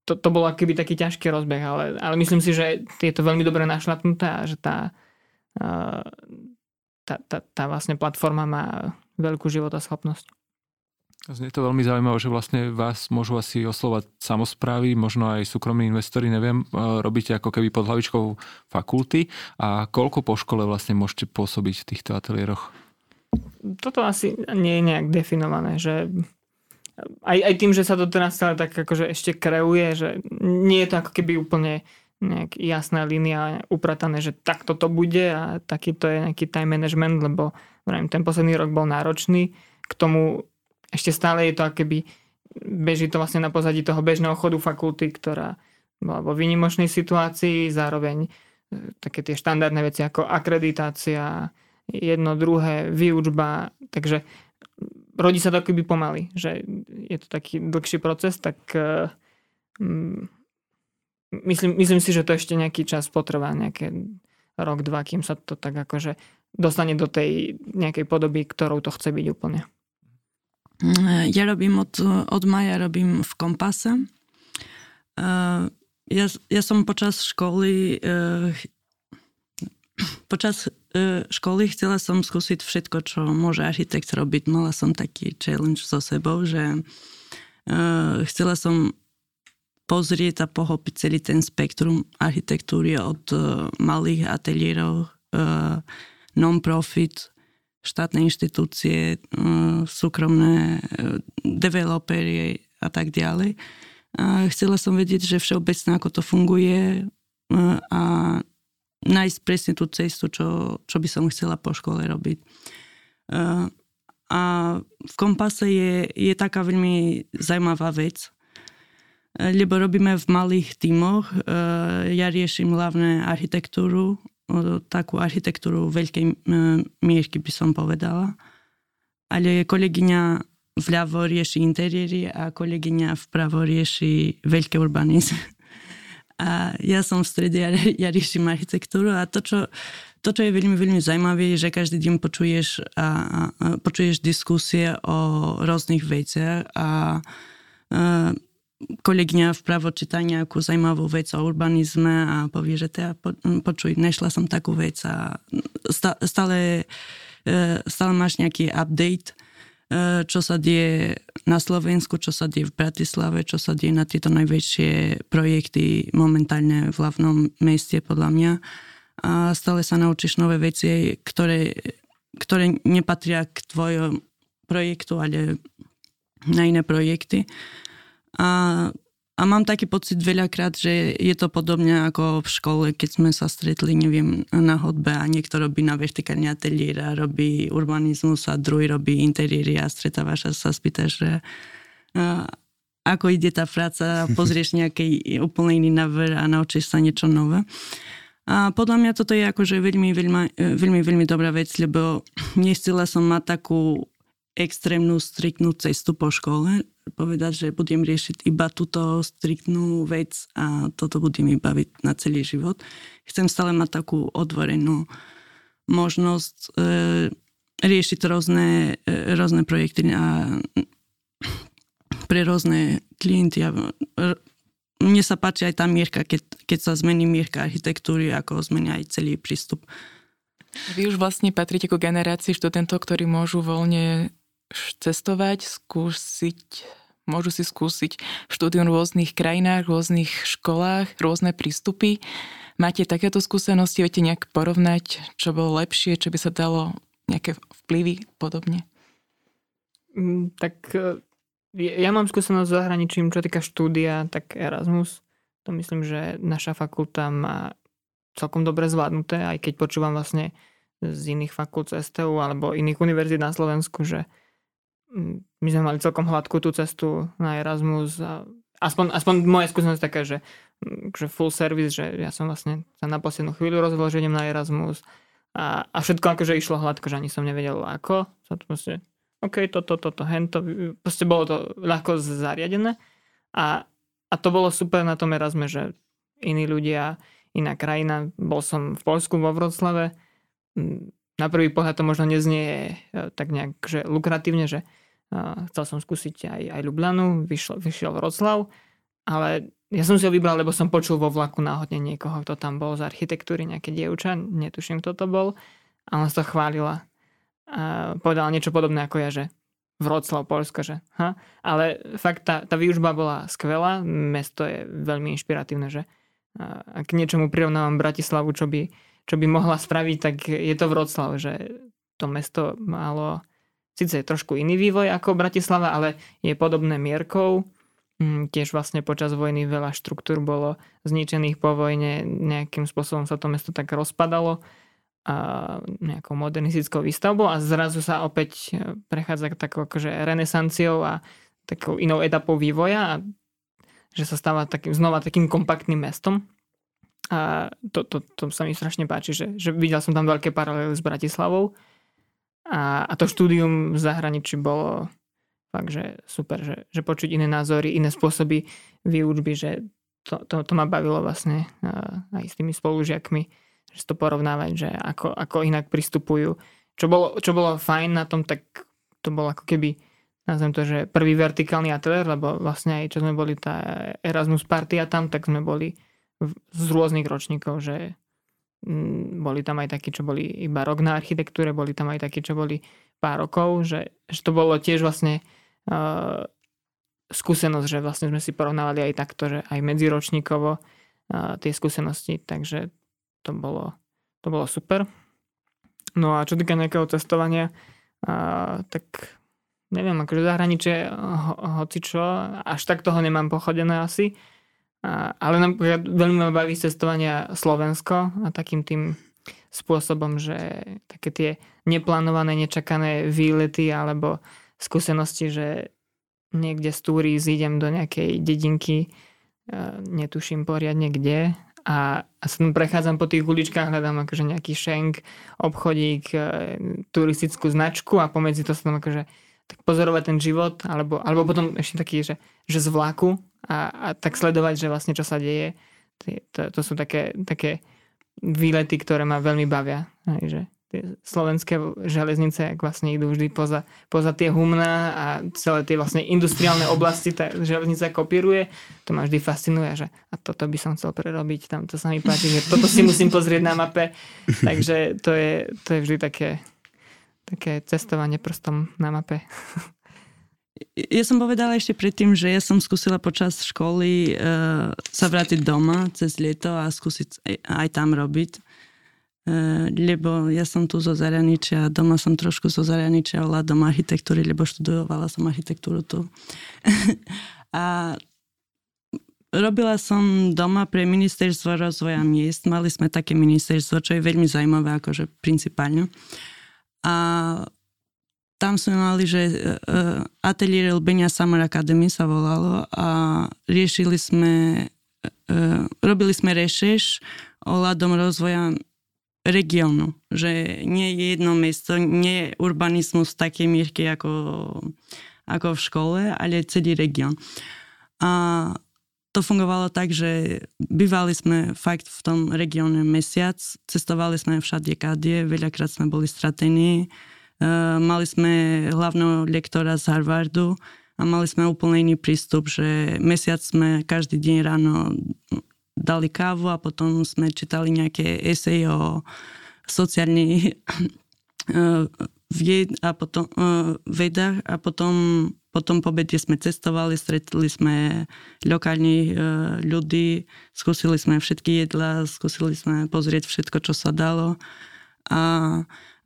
To, to bol akoby taký ťažký rozbeh, ale, ale myslím si, že je to veľmi dobre našlapnuté a že tá, tá, tá, tá vlastne platforma má veľkú životaschopnosť. Znie to veľmi zaujímavé, že vlastne vás môžu asi oslovať samosprávy, možno aj súkromní investori, neviem, robíte ako keby pod hlavičkou fakulty a koľko po škole vlastne môžete pôsobiť v týchto ateliéroch? Toto asi nie je nejak definované, že... Aj, aj tým, že sa to teraz stále tak akože ešte kreuje, že nie je to ako keby úplne nejak jasná línia upratané, že takto to bude a takýto je nejaký time management, lebo neviem, ten posledný rok bol náročný. K tomu ešte stále je to ako keby beží to vlastne na pozadí toho bežného chodu fakulty, ktorá bola vo výnimočnej situácii, zároveň také tie štandardné veci ako akreditácia, jedno, druhé, výučba, takže rodí sa to akoby pomaly, že je to taký dlhší proces, tak uh, myslím, myslím si, že to ešte nejaký čas potrvá, nejaké rok, dva, kým sa to tak akože dostane do tej nejakej podoby, ktorou to chce byť úplne. Ja robím od, od maja robím v Kompase. Uh, ja, ja som počas školy uh, Počas e, školy chcela som skúsiť všetko, čo môže architekt robiť. Mala som taký challenge so sebou, že e, chcela som pozrieť a pochopiť celý ten spektrum architektúry od e, malých ateliérov, e, non-profit, štátne inštitúcie, e, súkromné e, developéry a tak ďalej. A chcela som vedieť, že všeobecne ako to funguje e, a nájsť presne tú cestu, čo, čo by som chcela po škole robiť. Uh, a v Kompase je, je taká veľmi zaujímavá vec, lebo robíme v malých tímoch. Uh, ja riešim hlavne architektúru, takú architektúru veľkej mierky by som povedala. Ale kolegyňa vľavo rieši interiéry a kolegyňa vpravo rieši veľký urbanizm. A ja som v strede, ja, ja riešim architektúru a to čo, to, čo je veľmi, veľmi zaujímavé, je, že každý deň počuješ, a, a, a, počuješ diskusie o rôznych veciach a, a kolegyňa vpravo číta nejakú zaujímavú vec o urbanizme a povie, že teda po, počuj, nešla som takú vec a sta, stále, stále máš nejaký update, čo sa deje na Slovensku, čo sa deje v Bratislave, čo sa deje na tieto najväčšie projekty momentálne v hlavnom meste, podľa mňa. A stále sa naučíš nové veci, ktoré, ktoré nepatria k tvojom projektu, ale na iné projekty. A, a mám taký pocit veľakrát, že je to podobne ako v škole, keď sme sa stretli, neviem, na hudbe a niekto robí na vertikálne ateliér a robí urbanizmus a druhý robí interiéry a stretávaš a sa spýtaš, že a, ako ide tá práca, pozrieš nejaký úplne iný návrh a naučíš sa niečo nové. A podľa mňa toto je akože veľmi, veľmi, veľmi, veľmi dobrá vec, lebo nechcela som mať takú extrémnu striktnú cestu po škole, povedať, že budem riešiť iba túto striktnú vec a toto budem mi baviť na celý život. Chcem stále mať takú otvorenú možnosť e, riešiť rôzne, e, rôzne projekty a pre rôzne klienty. A, r, mne sa páči aj tá mierka, keď, keď sa zmení mierka architektúry, ako zmení aj celý prístup. Vy už vlastne patríte ku generácii študentov, ktorí môžu voľne cestovať, skúsiť, môžu si skúsiť štúdium v rôznych krajinách, v rôznych školách, rôzne prístupy. Máte takéto skúsenosti, viete nejak porovnať, čo bolo lepšie, čo by sa dalo, nejaké vplyvy podobne? Mm, tak ja mám skúsenosť s zahraničím, čo týka štúdia, tak Erasmus. To myslím, že naša fakulta má celkom dobre zvládnuté, aj keď počúvam vlastne z iných fakult es té ú alebo iných univerzít na Slovensku, že my sme mali celkom hladkú tú cestu na Erasmus. A aspoň, aspoň moja skúsenosť taká, že, že full service, že ja som vlastne sa na poslednú chvíľu rozhodol, že idem na Erasmus a, a všetko akože išlo hladko, že ani som nevedel ako. To proste, OK, toto, toto, hento. Proste bolo to ľahko zariadené a, a to bolo super na tom Erasme, že iní ľudia, iná krajina. Bol som v Poľsku, vo Wrocławe. Na prvý pohľad to možno neznie tak nejak že lukratívne, že chcel som skúsiť aj, aj Ljubljanu, vyšiel, vyšiel Wrocław, ale ja som si ho vybral, lebo som počul vo vlaku náhodne niekoho, kto tam bol z architektúry, nejaké dievča, netuším, kto to bol, a on sa to chválila. A povedala niečo podobné ako ja, že Wrocław, Poľsko, že ha? Ale fakt tá, tá výužba bola skvelá, mesto je veľmi inšpiratívne, že a k niečomu prirovnávam Bratislavu, čo by, čo by mohla spraviť, tak je to Wrocław, že to mesto malo síce trošku iný vývoj ako Bratislava, ale je podobné mierkou. Tiež vlastne počas vojny veľa štruktúr bolo zničených po vojne, nejakým spôsobom sa to mesto tak rozpadalo a nejakou modernistickou výstavbou a zrazu sa opäť prechádza takou akože renesanciou a takou inou etapou vývoja a že sa stáva takým, znova takým kompaktným mestom. A to, to, to sa mi strašne páči, že, že videl som tam veľké paralely s Bratislavou. A, a to štúdium v zahraničí bolo fakt, že super, že, že počuť iné názory, iné spôsoby výučby, že to, to, to ma bavilo vlastne aj s tými spolužiakmi, že to porovnávať, že ako, ako inak pristupujú. Čo bolo, čo bolo fajn na tom, tak to bolo ako keby nazvem to, že prvý vertikálny ateliér, lebo vlastne aj čo sme boli tá Erasmus partia tam, tak sme boli v, z rôznych ročníkov, že m, boli tam aj takí, čo boli iba rok na architektúre, boli tam aj takí, čo boli pár rokov, že, že to bolo tiež vlastne uh, skúsenosť, že vlastne sme si porovnávali aj takto, že aj medziročníkovo uh, tie skúsenosti, takže to bolo, to bolo super. No a čo týka nejakého cestovania, uh, tak neviem, akože zahraničie ho, hocičo, až tak toho nemám pochodené asi. A, ale napríklad veľmi ma baví cestovania Slovensko a takým tým spôsobom, že také tie neplánované, nečakané výlety alebo skúsenosti, že niekde z túry zídem do nejakej dedinky, netuším poriadne kde a, a sa tam prechádzam po tých uličkách, hľadám akože nejaký šenk, obchodík, turistickú značku a pomedzi to sa tam akože tak pozorovať ten život, alebo, alebo potom ešte taký, že, že z vlaku a, a tak sledovať, že vlastne čo sa deje. To, to sú také, také výlety, ktoré ma veľmi bavia. Aj, že tie slovenské železnice, ak vlastne idú vždy poza, poza tie humná a celé tie vlastne industriálne oblasti tá železnica kopíruje, to ma vždy fascinuje, že a toto by som chcel prerobiť, tam to sa mi páči, že toto si musím pozrieť na mape. Takže to je, to je vždy také také cestovanie prstom na mape. Ja som povedala ešte predtým, že ja som skúsila počas školy e, sa vrátiť doma cez leto a skúsiť aj, aj tam robiť. E, lebo ja som tu zo zahraničia, doma som trošku zo zahraničia, ale doma architektúry, lebo študovala som architektúru tu. A robila som doma pre ministerstvo rozvoja miest. Mali sme také ministerstvo, čo je veľmi zaujímavé, akože principálne. A tam sme mali, že uh, ateliér Albánia Summer Academy sa volalo a riešili sme, uh, robili sme rešerš ohľadom rozvoja regionu, že nie je jedno miesto, nie je urbanizmus v takej mierke ako, ako v škole, ale celý region. A to fungovalo tak, že bývali sme fakt v tom regióne mesiac, cestovali sme všade kade, veľakrát sme boli stratení, Uh, mali sme hlavného lektora z Harvardu a mali sme úplne iný prístup, že mesiac sme každý deň ráno dali kávu a potom sme čítali nejaké eseje o sociálnych uh, vied a potom, uh, vedách a potom, potom po obede sme cestovali, stretli sme lokálnych uh, ľudí, skúsili sme všetky jedlá, skúsili sme pozrieť všetko, čo sa dalo. A,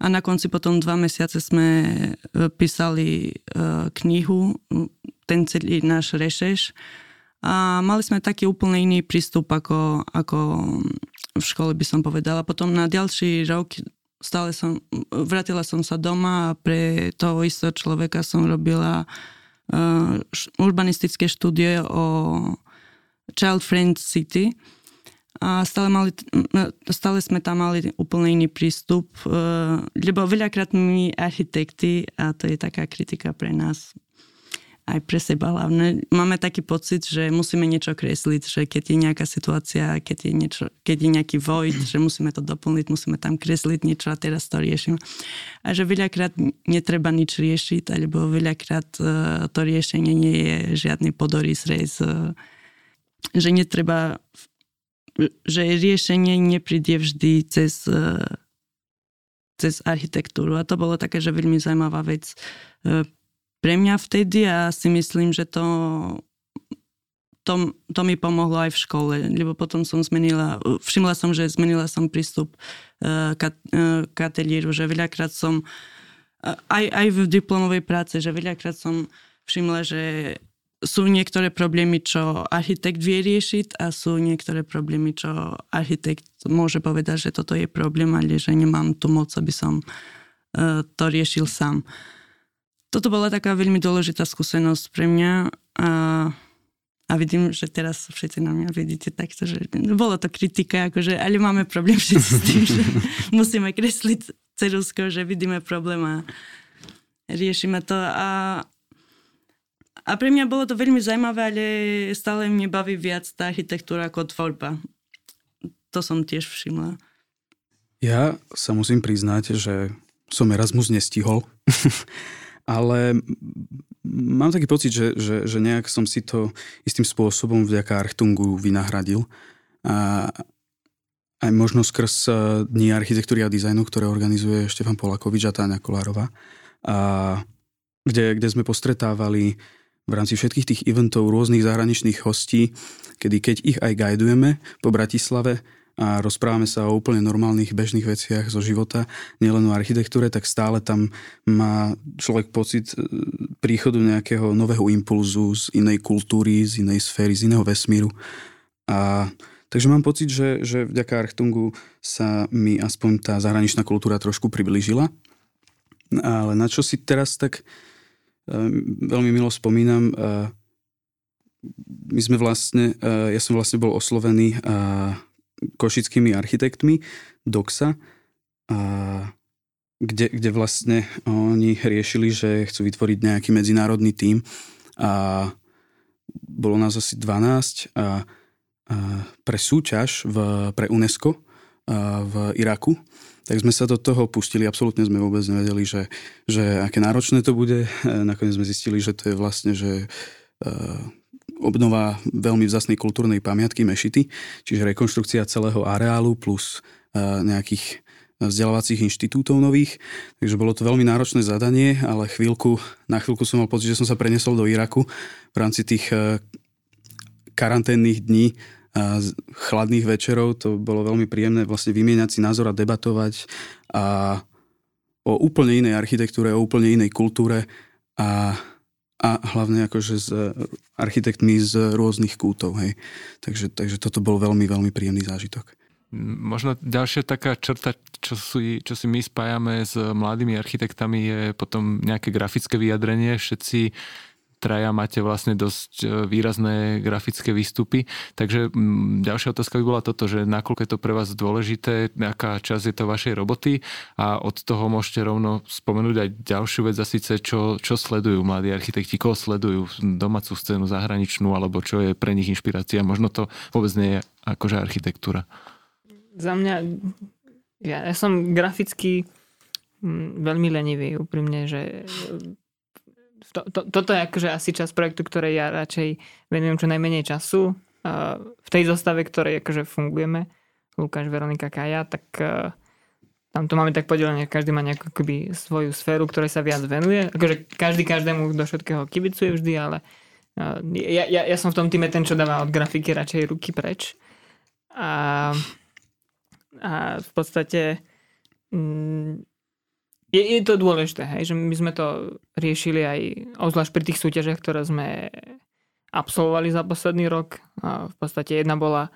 a na konci potom dva mesiace sme písali uh, knihu, ten celý náš rešerš. A mali sme taký úplne iný prístup, ako, ako v škole by som povedala. Potom na ďalší rok stále som, vrátila som sa doma a pre toho istého človeka som robila uh, urbanistické štúdie o Child Friend City. A stále, mali, stále sme tam mali úplne iný prístup, lebo veľakrát my architekti, a to je taká kritika pre nás, aj pre seba hlavne, máme taký pocit, že musíme niečo kresliť, že keď je nejaká situácia, keď je, niečo, keď je nejaký void, že musíme to doplniť, musíme tam kresliť niečo a teraz to riešime. A že veľakrát netreba nič riešiť, alebo veľakrát to riešenie nie je žiadny podorý zrez, že netreba... že riešenie nepríde vždy cez, cez architektúru. A to bolo také, že veľmi zaujímavá vec pre mňa vtedy a si myslím, že to, to, to mi pomohlo aj v škole, lebo potom som zmenila, všimla som, že zmenila som prístup k ateliéru, že veľakrát som, aj, aj v diplomovej práci, že veľakrát som všimla, že sú niektoré problémy, čo architekt vie riešiť a sú niektoré problémy, čo architekt môže povedať, že toto je problém, ale že nemám tu moc, aby som to riešil sám. Toto bola taká veľmi dôležitá skúsenosť pre mňa a, a vidím, že teraz všetci na mňa vidíte takto, že bola to kritika, akože, ale máme problém všetci s tým, že musíme kresliť ceruzko, že vidíme problém a riešime to a A pre mňa bolo to veľmi zaujímavé, ale stále mne baví viac tá architektúra ako tvorba. To som tiež všimla. Ja sa musím priznať, že som Erasmus nestihol, ale mám taký pocit, že, že, že nejak som si to istým spôsobom vďaka Archtungu vynahradil. A aj možno skrz Dní architektúry a dizajnu, ktoré organizuje Štefan Polakovič a Táňa Kolárová, a kde, kde sme postretávali v rámci všetkých tých eventov rôznych zahraničných hostí, kedy keď ich aj guidujeme po Bratislave a rozprávame sa o úplne normálnych bežných veciach zo života, nielen o architektúre, tak stále tam má človek pocit príchodu nejakého nového impulzu z inej kultúry, z inej sféry, z iného vesmíru. A takže mám pocit, že, že vďaka Archtungu sa mi aspoň tá zahraničná kultúra trošku priblížila. Ale na čo si teraz tak veľmi milo spomínam, my sme vlastne, ja som vlastne bol oslovený košickými architektmi Doxa, kde, kde vlastne oni riešili, že chcú vytvoriť nejaký medzinárodný tím a bolo nás asi dvanásť a, a pre súťaž v, pre UNESCO v Iraku. Tak sme sa do toho pustili, absolútne sme vôbec nevedeli, že, že aké náročné to bude. Nakoniec sme zistili, že to je vlastne že, uh, obnova veľmi vzácnej kultúrnej pamiatky mešity, čiže rekonštrukcia celého areálu plus uh, nejakých vzdelávacích inštitútov nových. Takže bolo to veľmi náročné zadanie, ale chvíľku, na chvíľku som mal pocit, že som sa preniesol do Iraku v rámci tých uh, karanténnych dní, a chladných večerov, to bolo veľmi príjemné vlastne vymieňať si názor a debatovať a o úplne inej architektúre, o úplne inej kultúre a, a hlavne akože s architektmi z rôznych kútov. Hej. Takže, takže toto bol veľmi, veľmi príjemný zážitok. Možno ďalšia taká črta, čo si, čo si my spájame s mladými architektami je potom nejaké grafické vyjadrenie. Všetci traja máte vlastne dosť výrazné grafické výstupy. Takže ďalšia otázka by bola toto, že nakoľko je to pre vás dôležité, aká časť je to vašej roboty a od toho môžete rovno spomenúť aj ďalšiu vec, a síce čo, čo sledujú mladí architekti, koho sledujú, domácu scénu, zahraničnú, alebo čo je pre nich inšpirácia. Možno to vôbec nie je akože architektúra. Za mňa, ja, ja som graficky veľmi lenivý, úprimne, že to, to, toto je akože asi čas projektu, ktoré ja radšej venujem čo najmenej času. V tej zostave, ktorej akože fungujeme, Lukáš, Veronika, Kaja, tak tam to máme tak podelené, každý má nejakú keby svoju sféru, ktorej sa viac venuje. Akože každý každému do všetkého kibicuje vždy, ale ja, ja, ja som v tom týme ten, čo dáva od grafiky radšej ruky preč. A, a v podstate mm, je, je to dôležité, hej, že my sme to riešili aj obzvlášť pri tých súťažiach, ktoré sme absolvovali za posledný rok. V podstate jedna bola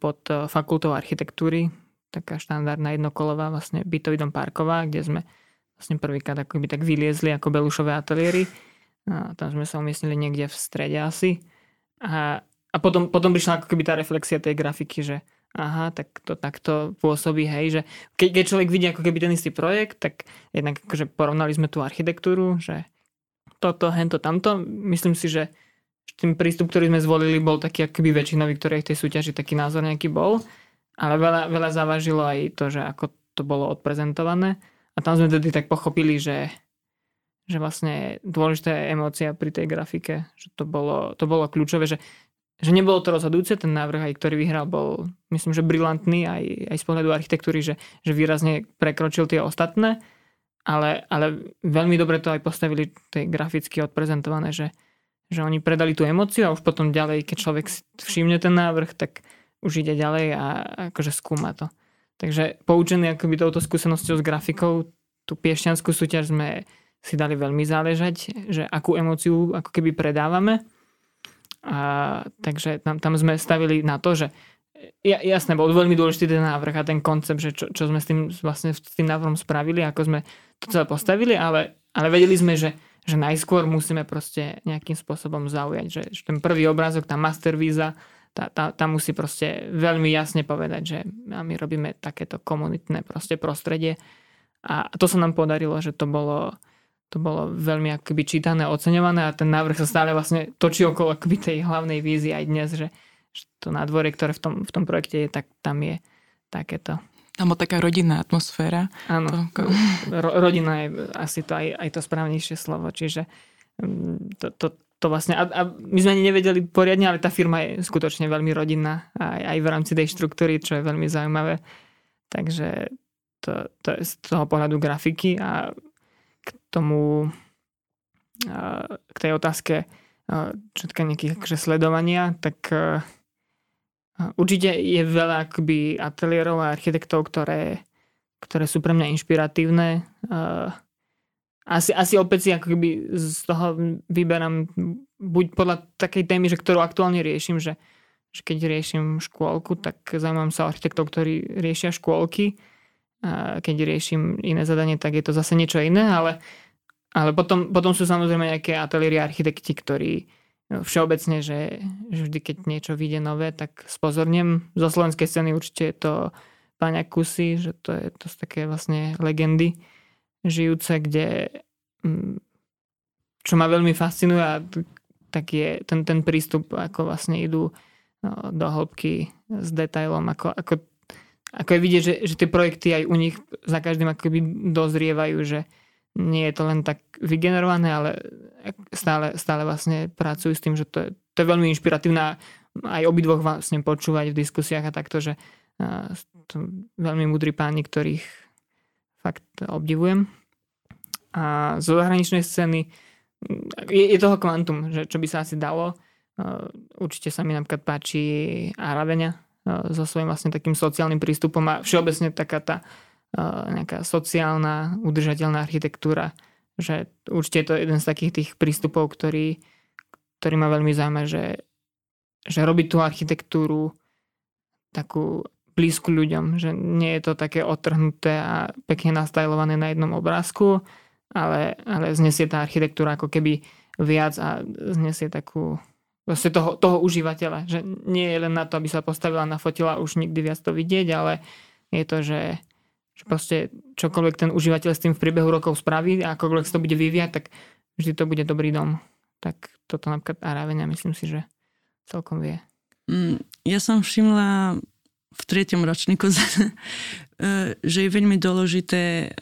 pod fakultou architektúry, taká štandardná jednokolová, vlastne bytový dom Parková, kde sme vlastne prvýkrát akoby tak vyliezli ako Belušové ateliéry. A tam sme sa umiestnili niekde v strede asi. A, a potom, potom prišla akoby tá reflexia tej grafiky, že aha, tak to takto pôsobí, hej, že keď, keď človek vidí ako keby ten istý projekt, tak jednak akože porovnali sme tú architektúru, že toto, hento, tamto. Myslím si, že ten prístup, ktorý sme zvolili, bol taký akoby väčšinový, ktorý v tej súťaži taký názor nejaký bol, ale veľa, veľa závažilo aj to, že ako to bolo odprezentované, a tam sme tedy tak pochopili, že, že vlastne dôležitá je emócia pri tej grafike, že to bolo, to bolo kľúčové, že že nebolo to rozhodujúce, ten návrh, aj ktorý vyhral, bol myslím, že brilantný aj, aj z pohľadu architektúry, že, že výrazne prekročil tie ostatné, ale, ale veľmi dobre to aj postavili tie graficky odprezentované, že, že oni predali tú emóciu a už potom ďalej, keď človek si všimne ten návrh, tak už ide ďalej a akože skúma to. Takže poučený akoby touto skúsenosťou s grafikou, tú piešťanskú súťaž sme si dali veľmi záležať, že akú emóciu ako keby predávame. A, takže tam, tam sme stavili na to, že ja, jasné, bol veľmi dôležitý ten návrh a ten koncept, že čo, čo sme s tým, vlastne s tým návrhom spravili, ako sme to celé postavili, ale, ale vedeli sme, že, že najskôr musíme proste nejakým spôsobom zaujať, že, že ten prvý obrázok, tá mastervíza, tá, tá, tá musí proste veľmi jasne povedať, že my robíme takéto komunitné proste prostredie, a to sa nám podarilo, že to bolo To bolo veľmi akoby čítané, oceňované, a ten návrh sa stále vlastne točí okolo akoby tej hlavnej vízie aj dnes, že, že to nádvorie, ktoré v tom, v tom projekte je, tak tam je takéto. Tam bola taká rodinná atmosféra. Áno, to... Ro- rodina je asi to aj, aj to správnejšie slovo, čiže to, to, to vlastne, a, a my sme ani nevedeli poriadne, ale tá firma je skutočne veľmi rodinná, aj, aj v rámci tej štruktúry, čo je veľmi zaujímavé. Takže to, to je z toho pohľadu grafiky. A k tomu, k tej otázke čo týka nejakých akože sledovania, tak určite je veľa akoby ateliérov a architektov, ktoré, ktoré sú pre mňa inšpiratívne. Asi, asi opäť si akoby z toho vyberám buď podľa takej témy, že ktorú aktuálne riešim, že, že keď riešim škôlku, tak zaujímam sa architektov, ktorí riešia škôlky. A keď riešim iné zadanie, tak je to zase niečo iné, ale, ale potom, potom sú samozrejme nejaké ateliéry architekti, ktorí no, všeobecne, že, že vždy, keď niečo vyjde nové, tak spozorním. Zo slovenskej scény určite je to Baňa Kusi, že to je to sú také vlastne legendy žijúce, kde čo ma veľmi fascinuje, tak je ten, ten prístup, ako vlastne idú no, do hĺbky s detailom, ako, ako Ako je vidieť, že, že tie projekty aj u nich za každým akoby dozrievajú, že nie je to len tak vygenerované, ale stále, stále vlastne pracujú s tým, že to je, to je veľmi inšpiratívne aj obidvoch vlastne počúvať v diskusiách a takto, že uh, to veľmi múdri páni, ktorých fakt obdivujem. A zo zahraničnej scény je, je toho kvantum, že čo by sa asi dalo. Uh, určite sa mi napríklad páči Arabeňa so svojím vlastne takým sociálnym prístupom a všeobecne taká tá nejaká sociálna, udržateľná architektúra, že určite je to jeden z takých tých prístupov, ktorý, ktorý ma veľmi zaujíma, že, že robiť tú architektúru takú blízku ľuďom, že nie je to také odtrhnuté a pekne nastajlované na jednom obrázku, ale, ale znesie tá architektúra ako keby viac a znesie takú vlastne toho, toho užívateľa, že nie je len na to, aby sa postavila, nafotila a už nikdy viac to vidieť, ale je to, že, že proste čokoľvek ten užívateľ s tým v priebehu rokov spraví a akokoľvek sa to bude vyvíjať, tak vždy to bude dobrý dom. Tak toto napríklad Aravenia, myslím si, že celkom vie. Ja som všimla v tretom ročníku, že je veľmi dôležité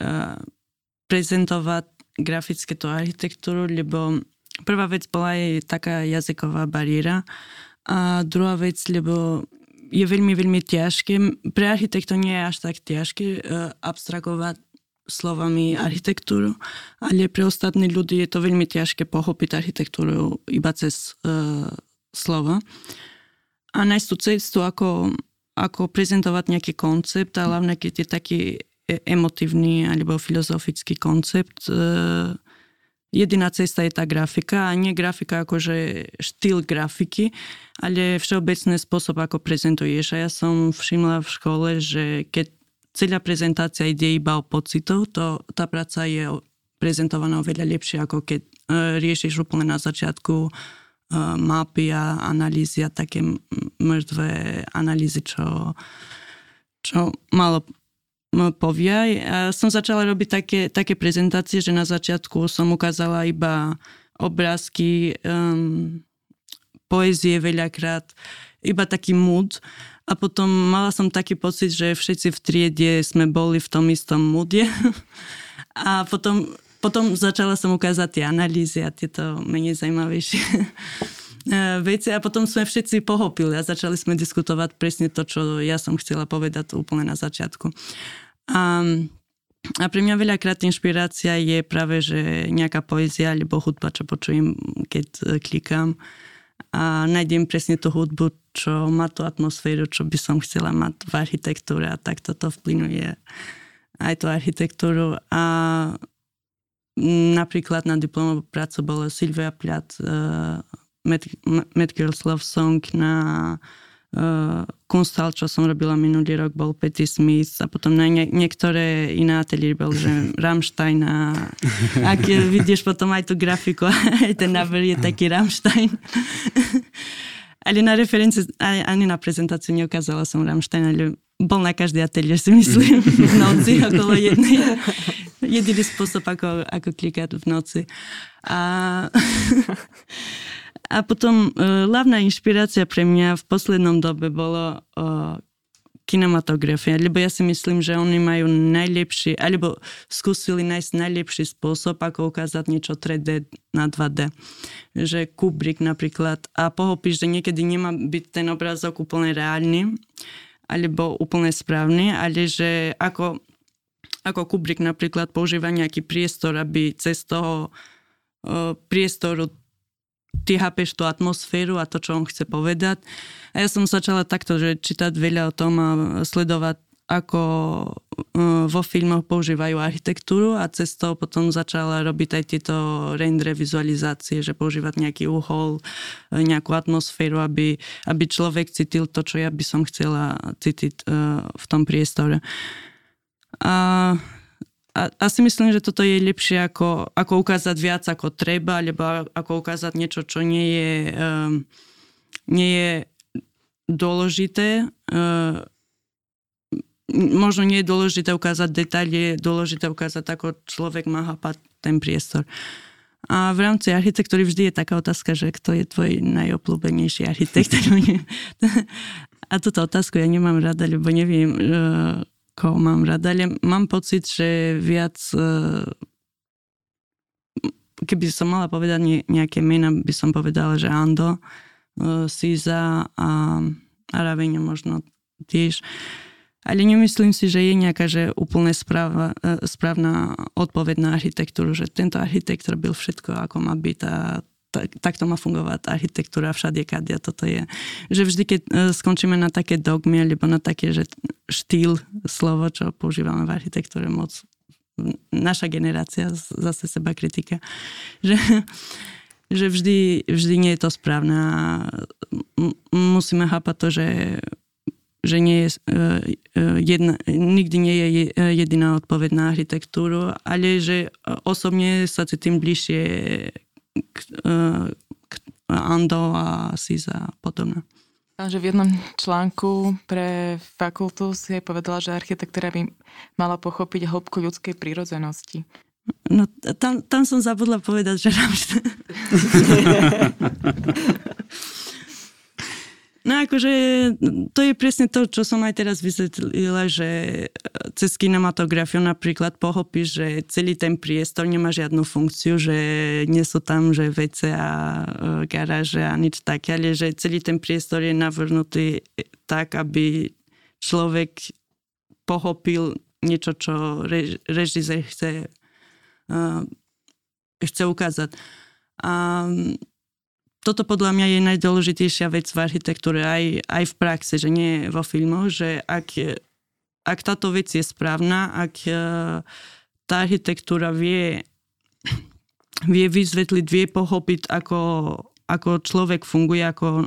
prezentovať grafické tú architektúru, lebo prvá vec bola je taká jazyková bariéra a druhá vec, lebo je veľmi, veľmi ťažké. Pre architektov nie je až tak ťažké abstrahovať slovami architektúru, ale pre ostatní ľudí je to veľmi ťažké pochopiť architektúru iba cez uh, slova. A nájsť tú cestu, ako, ako prezentovať nejaký koncept, a hlavne keď je taký emotívny alebo filozofický koncept. Uh, jediná cesta je tá grafika, a nie grafika akože štýl grafiky, ale všeobecný spôsob, ako prezentuješ. A ja som všimla v škole, že keď celá prezentácia ide iba o pocitov, to tá práca je prezentovaná oveľa lepšie, ako keď e, riešiš úplne na začiatku e, mapy a analýzy a také mŕtvé analýzy, čo, čo malo povie. Ja som začala robiť také, také prezentácie, že na začiatku som ukázala iba obrázky, um, poézie veľakrát, iba taký mood. A potom mala som taký pocit, že všetci v triede sme boli v tom istom moode. A potom, potom začala som ukázať tie analýzy a tieto menej zaujímavejšie veci. A potom sme všetci pochopili a začali sme diskutovať presne to, čo ja som chcela povedať úplne na začiatku. A, a pre mňa veľakrát inšpirácia je práve, že nejaká poézia alebo hudba, čo počujem, keď klikám. A nájdem presne tú hudbu, čo má tú atmosféru, čo by som chcela mať v architektúre, a tak toto vplynuje aj tú architektúru. A napríklad na diplomovú prácu bola Silvia Pľat, uh, Mad Girls Love Song, na uh, Kunsthal, čo som robila minulý rok, bol Patti Smith, a potom na nie- niektoré iné ateliéry bol, že Rammstein, a ak vidíš potom aj tú grafiku, aj ten náber je taký Rammstein. Ale na referencii, ani na prezentáciu neukázala som Rammstein, ale bol na každý ateliér, si myslím, v noci okolo jednej. Jediný spôsob, ako, ako klikať v noci. A, a potom hlavná inšpirácia pre mňa v poslednom dobe bolo kinematografia, lebo ja si myslím, že oni majú najlepší, alebo skúsili nájsť najlepší spôsob, ako ukázať niečo tri dé na dva dé. Že Kubrick napríklad, a pochopíš, že niekedy nemá byť ten obrázok úplne reálny, alebo úplne správny, ale že ako, ako Kubrick napríklad používa nejaký priestor, aby cez toho uh, priestoru ty chápeš tú atmosféru a to, čo on chce povedať. A ja som začala takto, že čítať veľa o tom a sledovať, ako vo filmoch používajú architektúru, a cez to potom začala robiť aj tieto rendre vizualizácie, že používať nejaký uhol, nejakú atmosféru, aby, aby človek cítil to, čo ja by som chcela cítiť v tom priestore. A A, a si myslím, že toto je lepšie, ako, ako ukázať viac, ako treba, alebo ako ukázať niečo, čo nie je, um, nie je dôležité. Uh, možno nie je dôležité ukázať detaily, je dôležité ukázať, ako človek má chápať ten priestor. A v rámci architektúry vždy je taká otázka, že kto je tvoj najobľúbenejší architekt. A túto otázku ja nemám rada, lebo neviem... Uh, koho mám rada, ale mám pocit, že viac, keby som mala povedať nejaké mena, by som povedala, že Ando, Siza a Aravenia možno tiež. Ale nemyslím si, že je nejaká, že úplne správa, správna odpoveď na architektúru, že tento architekt robil všetko, ako má byť, a tak, takto má fungovať architektúra všade, kadia toto je. Že vždy, keď skončíme na také dogmy, alebo na také, že štýl, slovo, čo používame v architektúre moc, naša generácia, zase seba kritika, že, že vždy, vždy nie je to správne, a musíme chápať to, že, že nie je jedna, nikdy nie je jediná odpoveď na architektúru, ale že osobne sa cítim bližšie Ando a Siza a podobne. Že v jednom článku pre fakultu si aj povedala, že architektúra by mala pochopiť hĺbku ľudskej prírodzenosti. No tam, tam som zabudla povedať, že... No akože to je presne to, čo som aj teraz vysvetlila, že cez kinematografiu napríklad pochopíš, že celý ten priestor nemá žiadnu funkciu, že nie sú tam, že vece a garáže a nič také, ale že celý ten priestor je navrhnutý tak, aby človek pochopil niečo, čo rež, režisér chce, uh, chce ukázať. A toto podľa mňa je najdôležitejšia vec v architektúre aj, aj v praxi, že nie vo filmoch, že ak, ak táto vec je správna, ak tá architektúra vie, vie vysvetliť, vie pochopiť, ako, ako človek funguje, ako o,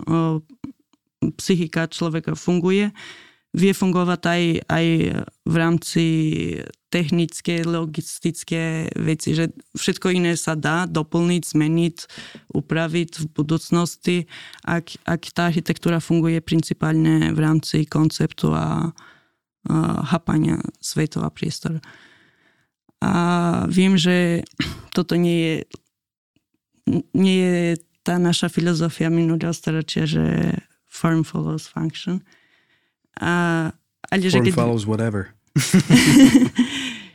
psychika človeka funguje, vie fungovať aj, aj v rámci technické, logistické veci, že všetko iné sa dá doplniť, zmeniť, upraviť v budúcnosti, ak, ak tá architektúra funguje principálne v rámci konceptu a, a chápania sveta a priestoru. A viem, že toto nie je, nie je tá naša filozofia minulého storočia, že form follows function. A, ale form že, follows whatever.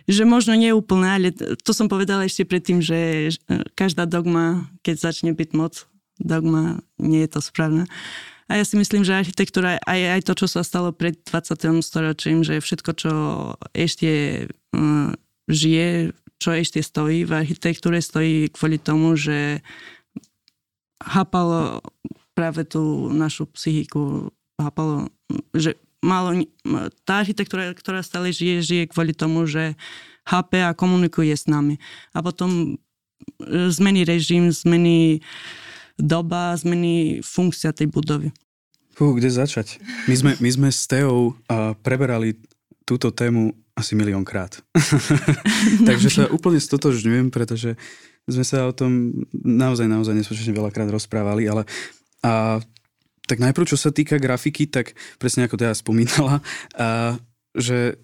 Že možno nie je úplne, ale to som povedala ešte predtým, že každá dogma, keď začne byť moc dogma, nie je to správne. A ja si myslím, že architektúra aj, aj to, čo sa stalo pred dvadsiatym storočím, že všetko, čo ešte žije, čo ešte stojí v architektúre, stojí kvôli tomu, že chápalo práve tú našu psychiku, chápalo, že Malo, tá architektúra, ktorá stále žije, žije kvôli tomu, že chápe a komunikuje s nami. A potom zmení režim, zmení doba, zmení funkcia tej budovy. Fú, kde začať? My sme, my sme s Teou uh, preberali túto tému asi miliónkrát. Takže sa úplne stotožňujem, pretože sme sa o tom naozaj, naozaj nespočetne veľakrát rozprávali, ale... Uh, Tak najprv, čo sa týka grafiky, tak presne ako teda spomínala, a, že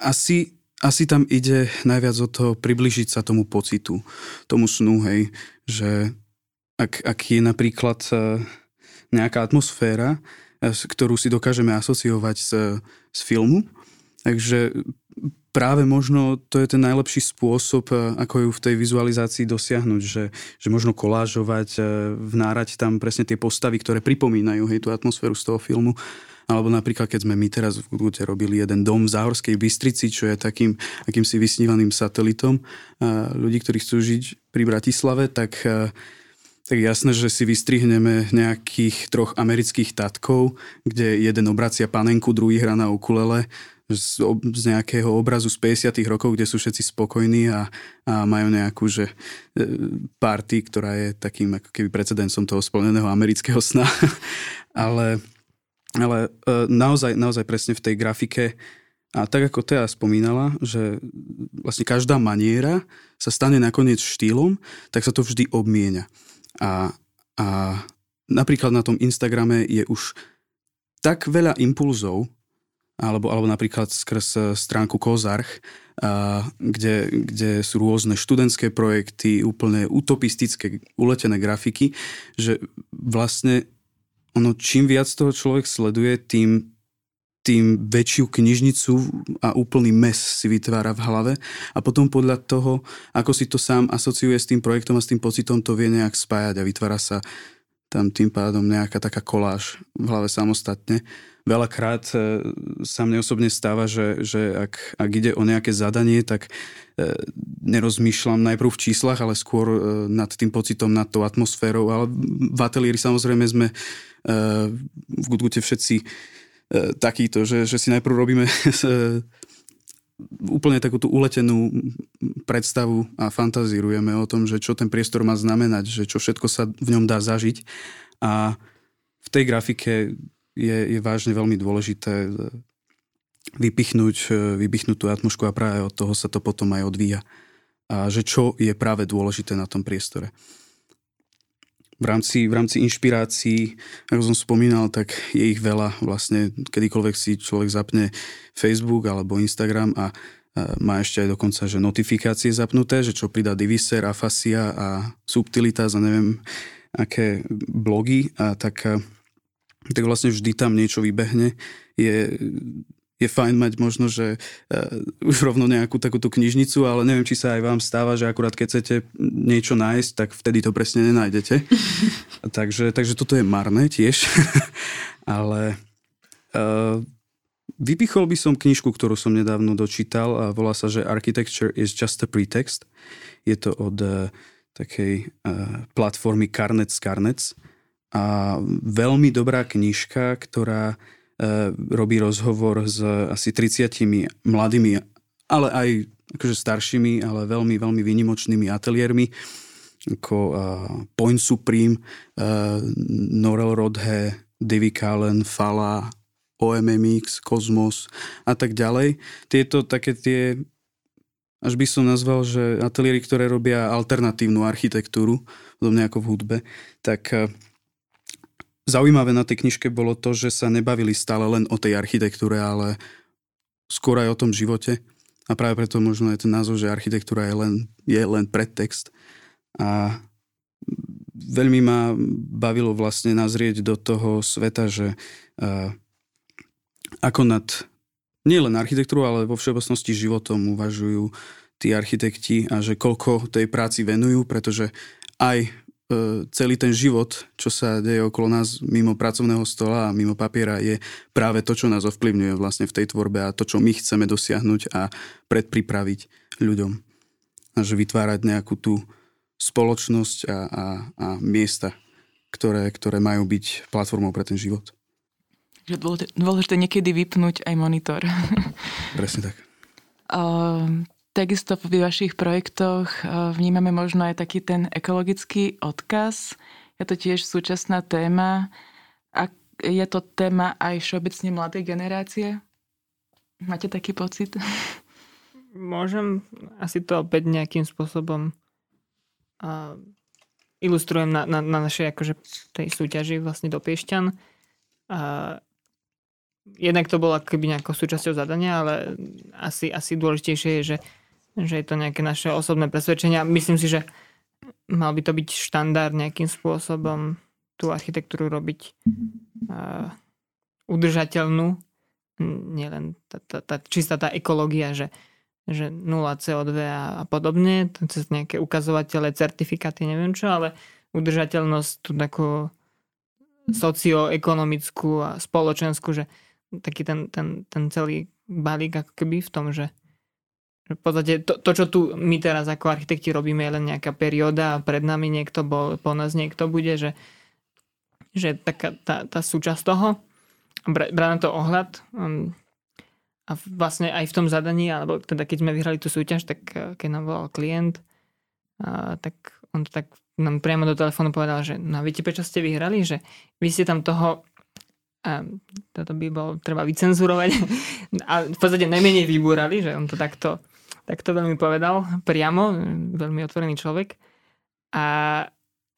asi, asi tam ide najviac o to približiť sa tomu pocitu, tomu snu, hej, že ak, ak je napríklad nejaká atmosféra, ktorú si dokážeme asociovať s, s filmu, takže práve možno to je ten najlepší spôsob, ako ju v tej vizualizácii dosiahnuť, že, že možno kolážovať, vnárať tam presne tie postavy, ktoré pripomínajú hej, tú atmosféru z toho filmu. Alebo napríklad, keď sme my teraz v Good Goode robili jeden dom v Záhorskej Bystrici, čo je takým akýmsi vysnívaným satelitom ľudí, ktorí chcú žiť pri Bratislave, tak, tak jasné, že si vystrihneme nejakých troch amerických tatkov, kde jeden obracia panenku, druhý hrá na ukulele, Z, z nejakého obrazu z päťdesiatych rokov, kde sú všetci spokojní a, a majú nejakú že, party, ktorá je takým ako keby precedensom toho splneného amerického sna. ale ale naozaj, naozaj presne v tej grafike a tak ako Tea spomínala, že vlastne každá maniera sa stane nakoniec štýlom, tak sa to vždy obmienia. A, a napríklad na tom Instagrame je už tak veľa impulzov, Alebo, alebo napríklad skrz stránku Kozarch, a, kde, kde sú rôzne študentské projekty, úplne utopistické, uletené grafiky, že vlastne ono, čím viac toho človek sleduje, tým, tým väčšiu knižnicu a úplný mes si vytvára v hlave a potom podľa toho, ako si to sám asociuje s tým projektom a s tým pocitom, to vie nejak spájať a vytvára sa tam tým pádom nejaká taká koláž v hlave samostatne. Veľakrát sa mne osobne stáva, že, že ak, ak ide o nejaké zadanie, tak nerozmýšľam najprv v číslach, ale skôr nad tým pocitom, nad tou atmosférou. Ale v ateliéri samozrejme sme v Good Goode všetci takíto, že, že si najprv robíme úplne takú tú uletenú predstavu a fantazírujeme o tom, že čo ten priestor má znamenať, že čo všetko sa v ňom dá zažiť. A v tej grafike je, je vážne veľmi dôležité vypichnúť, vypichnúť tú atmosféru a práve od toho sa to potom aj odvíja. A že čo je práve dôležité na tom priestore. V rámci, v rámci inšpirácií, ako som spomínal, tak je ich veľa. Vlastne kedykoľvek si človek zapne Facebook alebo Instagram a, a má ešte aj dokonca, že notifikácie zapnuté, že čo pridá Diviser, Afasia a Subtilita za neviem aké blogy, a tak, a, tak vlastne vždy tam niečo vybehne. Je... Je fajn mať možno, že uh, už rovno nejakú takúto knižnicu, ale neviem, či sa aj vám stáva, že akurát keď chcete niečo nájsť, tak vtedy to presne nenájdete. takže, takže toto je marné tiež. ale uh, vypichol by som knižku, ktorú som nedávno dočítal a volá sa, že Architecture is just a pretext. Je to od uh, takej uh, platformy Carnets Carnets a veľmi dobrá knižka, ktorá robí rozhovor s asi tridsiatimi mladými, ale aj akože staršími, ale veľmi, veľmi výnimočnými ateliérmi, ako uh, Point Supreme, uh, Norel Rodhe, Divi Kallen, Fala, O M M X, Cosmos a tak ďalej. Tieto také tie, až by som nazval, že ateliéry, ktoré robia alternatívnu architektúru, podobne ako v hudbe, tak... Uh, Zaujímavé na tej knižke bolo to, že sa nebavili stále len o tej architektúre, ale skôr aj o tom živote. A práve preto možno je ten názov, že architektúra je len, je len predtext. A veľmi ma bavilo vlastne nazrieť do toho sveta, že uh, ako nad nielen architektúru, ale vo všeobecnosti životom uvažujú tí architekti a že koľko tej práci venujú, pretože aj celý ten život, čo sa deje okolo nás mimo pracovného stola a mimo papiera, je práve to, čo nás ovplyvňuje vlastne v tej tvorbe a to, čo my chceme dosiahnuť a predpripraviť ľuďom. A že vytvárať nejakú tú spoločnosť a, a, a miesta, ktoré, ktoré majú byť platformou pre ten život. Takže dôležité niekedy vypnúť aj monitor. Presne tak. Um... Takisto pri vašich projektoch vnímame možno aj taký ten ekologický odkaz. Je to tiež súčasná téma. A je to téma aj všeobecne mladej generácie? Máte taký pocit? Môžem, asi to opäť nejakým spôsobom uh, ilustrujem na, na, na našej akože tej súťaži vlastne do Piešťan. Uh, jednak to bolo akoby nejakou súčasťou zadania, ale asi, asi dôležitejšie je, že že je to nejaké naše osobné presvedčenia. Myslím si, že mal by to byť štandard nejakým spôsobom tú architektúru robiť uh, udržateľnú. Nielen tá, tá, tá čistá tá ekológia, že, že nula cé o dva a, a podobne, cez nejaké ukazovatele, certifikáty, neviem čo, ale udržateľnosť tú takú socioekonomickú a spoločenskú, že taký ten, ten, ten celý balík ako keby v tom, že v podstate to, to, čo tu my teraz ako architekti robíme, je len nejaká perióda a pred nami niekto bol, po nás niekto bude, že, že taká tá, tá súčasť toho, brá na to ohľad a vlastne aj v tom zadaní, alebo teda keď sme vyhrali tú súťaž, tak keď nám volal klient, tak on to tak nám priamo do telefónu povedal, že no viete, prečo ste vyhrali, že vy ste tam toho a toto by bolo treba vycenzurovať a v podstate najmenej vybúrali, že on to takto, takto veľmi povedal priamo, veľmi otvorený človek a,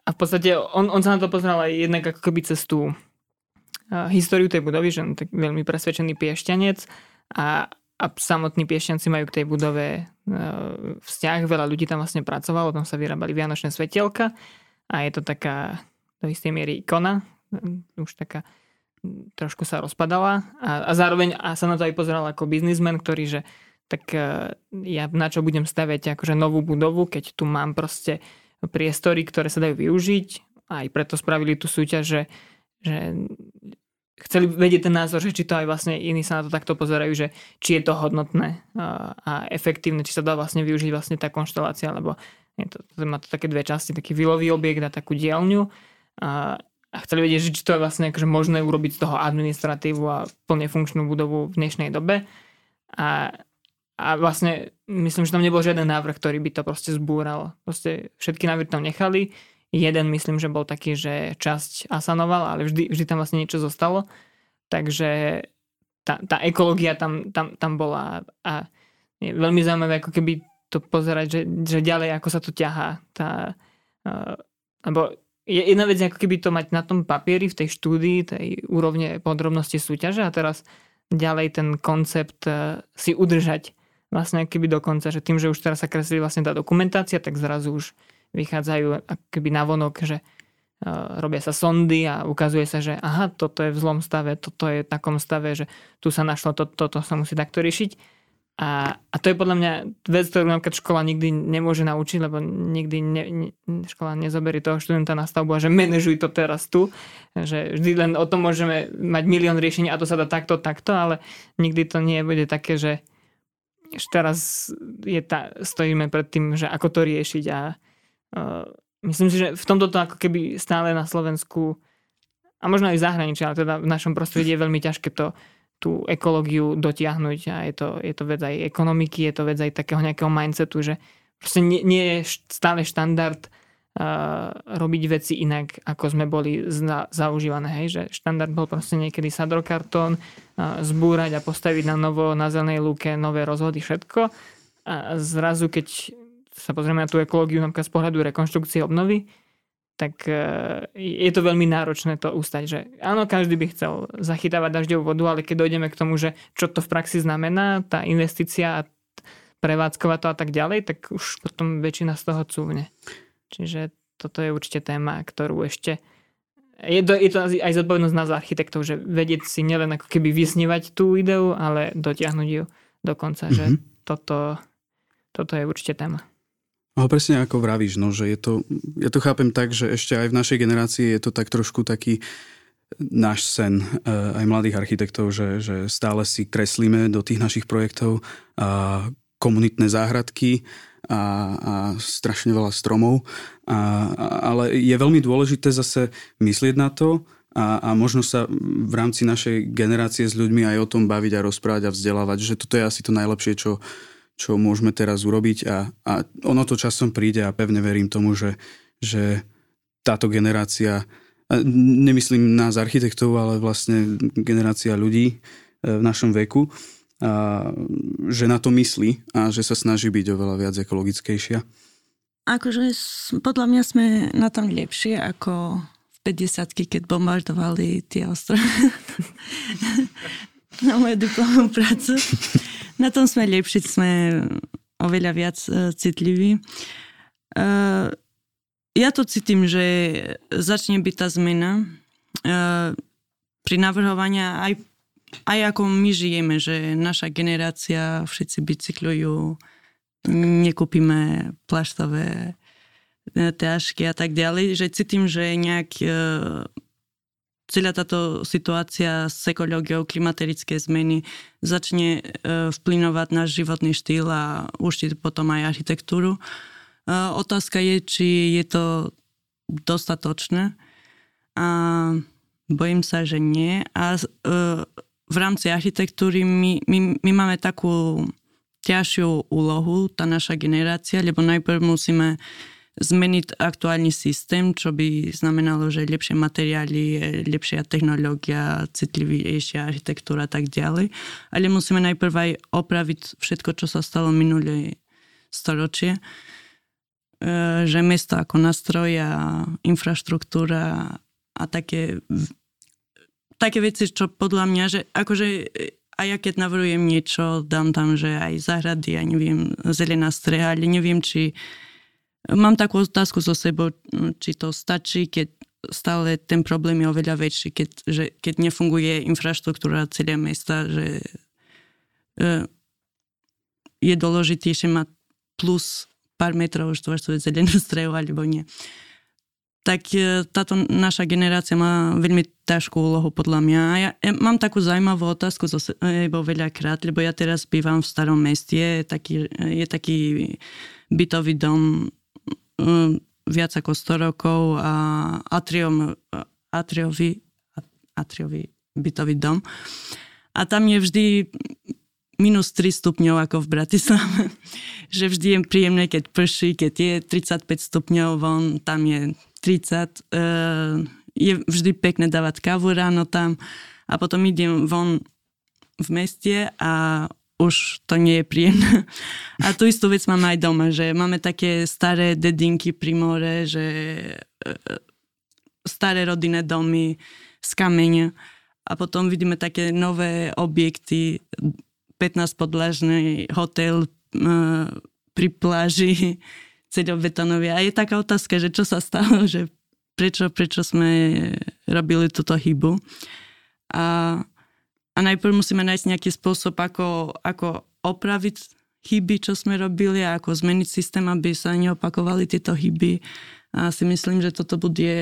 a v podstate on, on sa na to pozrel aj jednak ako keby cez tú uh, históriu tej budovy, že on tak veľmi presvedčený piešťanec a, a samotní piešťanci majú k tej budove uh, vzťah, veľa ľudí tam vlastne pracovalo, tam sa vyrábali vianočné svetielka a je to taká do istej miery ikona, už taká trošku sa rozpadala a, a zároveň a sa na to aj pozeral ako biznismen, ktorý, že tak ja na čo budem staviať akože novú budovu, keď tu mám proste priestory, ktoré sa dajú využiť a aj preto spravili tú súťaž, že, že chceli vedieť ten názor, že či to aj vlastne iní sa na to takto pozerajú, že či je to hodnotné a, a efektívne, či sa dá vlastne využiť vlastne tá konštelácia, lebo je to, to má to také dve časti, taký vilový objekt a takú dielňu a a chceli vedieť, či to je vlastne akože možné urobiť z toho administratívu a plne funkčnú budovu v dnešnej dobe. A, a vlastne myslím, že tam nebol žiaden návrh, ktorý by to proste zbúral. Proste všetky návrhy tam nechali. Jeden myslím, že bol taký, že časť asanoval, ale vždy, vždy tam vlastne niečo zostalo. Takže tá, tá ekológia tam, tam, tam bola. A je veľmi zaujímavé, ako keby to pozerať, že, že ďalej, ako sa to ťahá. Tá, uh, lebo je jedna vec, ako keby to mať na tom papieri, v tej štúdii, tej úrovne podrobnosti súťaže a teraz ďalej ten koncept si udržať vlastne keby do konca, že tým, že už teraz sa kreslí vlastne tá dokumentácia, tak zrazu už vychádzajú akoby navonok, že robia sa sondy a ukazuje sa, že aha, toto je v zlom stave, toto je v takom stave, že tu sa našlo, to, toto sa musí takto riešiť. A, a to je podľa mňa vec, ktorú napríklad škola nikdy nemôže naučiť, lebo nikdy ne, ne, škola nezoberie toho študenta na stavbu a že manažuj to teraz tu. Že vždy len o tom môžeme mať milión riešení a to sa dá takto, takto, ale nikdy to nie bude také, že teraz je tá, stojíme pred tým, že ako to riešiť a uh, myslím si, že v tomto to ako keby stále na Slovensku a možno aj v zahraničí, ale teda v našom prostredí je veľmi ťažké to tú ekológiu dotiahnuť a je to, je to vec aj ekonomiky, je to vec aj takého nejakého mindsetu, že proste nie, nie je stále štandard uh, robiť veci inak, ako sme boli zna, zaužívané. Hej? Že štandard bol proste niekedy sadrokartón, uh, zbúrať a postaviť na novo, na zelenej lúke, nové rozhody, všetko. A zrazu, keď sa pozrieme na tú ekológiu napríklad z pohľadu rekonštrukcie obnovy, tak je to veľmi náročné to ustať, že áno, každý by chcel zachytávať dažďovú vodu, ale keď dojdeme k tomu, že čo to v praxi znamená, tá investícia a prevádzkovať to a tak ďalej, tak už potom väčšina z toho cúvne. Čiže toto je určite téma, ktorú ešte... Je to, je to aj zodpovednosť nás architektov, že vedieť si nielen ako keby vysnívať tú ideu, ale dotiahnuť ju do konca, mm-hmm. že toto, toto je určite téma. No presne ako vravíš, no, že je to, ja to chápem tak, že ešte aj v našej generácii je to tak trošku taký náš sen aj mladých architektov, že, že stále si kreslíme do tých našich projektov a komunitné záhradky a, a strašne veľa stromov, a, a, ale je veľmi dôležité zase myslieť na to a, a možno sa v rámci našej generácie s ľuďmi aj o tom baviť a rozprávať a vzdelávať, že toto je asi to najlepšie, čo čo môžeme teraz urobiť a, a ono to časom príde a pevne verím tomu, že, že táto generácia, nemyslím nás architektov, ale vlastne generácia ľudí v našom veku, a, že na to myslí a že sa snaží byť oveľa viac ekologickejšia. Akože podľa mňa sme na tom lepšie ako v päťdesiatke, keď bombardovali tie ostrovy. Na moju diplomovú prácu. Na tom sme lepšie, sme oveľa viac citliví. Uh, ja to cítim, že začne byť tá zmena uh, pri navrhovania aj, aj ako my žijeme, že naša generácia, všetci bicyklujú, nekúpime plaštové tašky a tak ďalej, že cítim, že nejak... Uh, celá táto situácia s ekológiou, klimaterické zmeny začne vplyvňovať náš životný štýl a určite potom aj architektúru. Otázka je, či je to dostatočné. A bojím sa, že nie. A v rámci architektúry my, my, my máme takú ťažšiu úlohu, tá naša generácia, lebo najprv musíme zmeniť aktuálny systém, čo by znamenalo, že lepšie materiály, lepšia technológia, citlivejšia architektúra a tak ďalej. Ale musíme najprv aj opraviť všetko, čo sa stalo minulé storočie. Že mesto ako nástroj a infraštruktúra a také, také veci, čo podľa mňa, že akože a ja keď navrhujem niečo, dám tam, že aj záhrady, ja neviem, zelená streha, ale neviem, či mám takú otázku so sebou, či to stačí, keď stále ten problém je oveľa väčší, keď, že, keď nefunguje infraštruktúra celého mesta, že e, je dôležitejšie mať plus pár metrov štvorcových zelenú strehu alebo nie. Tak e, táto naša generácia má veľmi ťažkú úlohu podľa mňa. A ja e, mám takú zaujímavú otázku so sebou veľakrát, lebo ja teraz bývam v starom meste, je taký, je taký bytový dom viac ako sto rokov a atrium, atriový, atriový bytový dom. A tam je vždy minus tri stupňov ako v Bratislave. Že vždy je príjemné, keď prší, keď je tridsaťpäť stupňov von, tam je tridsať. Je vždy pekné dávať kávu ráno tam. A potom idem von v meste a už to nie je príjemné. A tu istú vec máme aj doma, že máme také staré dedinky pri more, že staré rodinné domy z kameňa a potom vidíme také nové objekty, pätnásťpodlažný hotel e, pri pláži, ceľobetonovia. A je taká otázka, že čo sa stalo, že prečo, prečo sme robili túto chybu. A, a najprv musíme nájsť nejaký spôsob, ako, ako opraviť chyby, čo sme robili a ako zmeniť systém, aby sa neopakovali tieto chyby. A si myslím, že toto bude,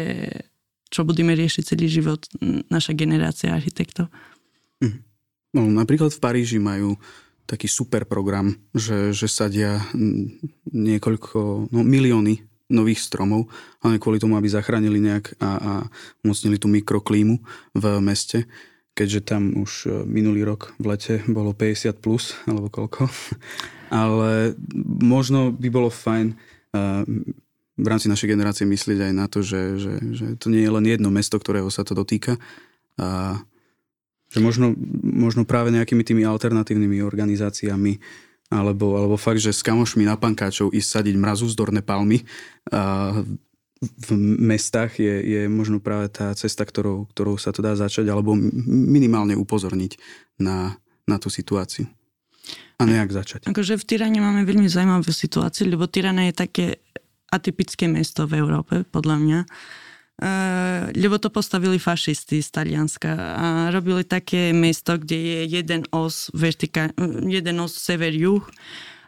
čo budeme riešiť celý život, naša generácia architektov. No, napríklad v Paríži majú taký super program, že, že sadia niekoľko, no milióny nových stromov, ale kvôli tomu, aby zachránili nejak a, a umocnili tú mikroklímu v meste, keďže tam už minulý rok v lete bolo päťdesiat plus, alebo koľko. Ale možno by bolo fajn uh, v rámci našej generácie myslieť aj na to, že, že, že to nie je len jedno mesto, ktorého sa to dotýka a že možno, možno práve nejakými tými alternatívnymi organizáciami alebo, alebo fakt, že s kamošmi na pankáčov ísť sadiť mrazúzdorné palmy a v mestách je, je možno práve tá cesta, ktorou, ktorou sa to dá začať alebo minimálne upozorniť na, na tú situáciu a nejak začať. Akože v Tirane máme veľmi zaujímavú situáciu, lebo Tirana je také atypické mesto v Európe, podľa mňa. Uh, lebo to postavili fašisti z Talianska a robili také mesto, kde je jeden os, vertika, jeden os sever-juh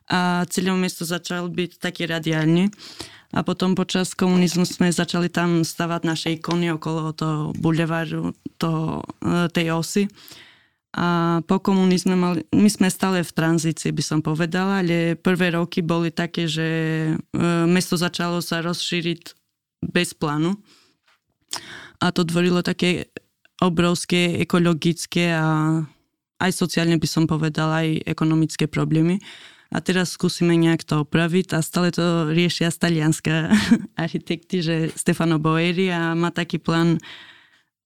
a celé mesto začalo byť také radiálne a potom počas komunizmu sme začali tam stavať naše ikony okolo toho bulevaru, toho, tej osy a po komunizme mali, my sme stále v tranzícii, by som povedala, ale prvé roky boli také, že uh, mesto začalo sa rozšíriť bez plánu. A to tvorilo také obrovské ekologické a aj sociálne, by som povedala, aj ekonomické problémy. A teraz skúsime nejak to opraviť a stále to riešia talianská architekti, že Stefano Boeri a má taký plán,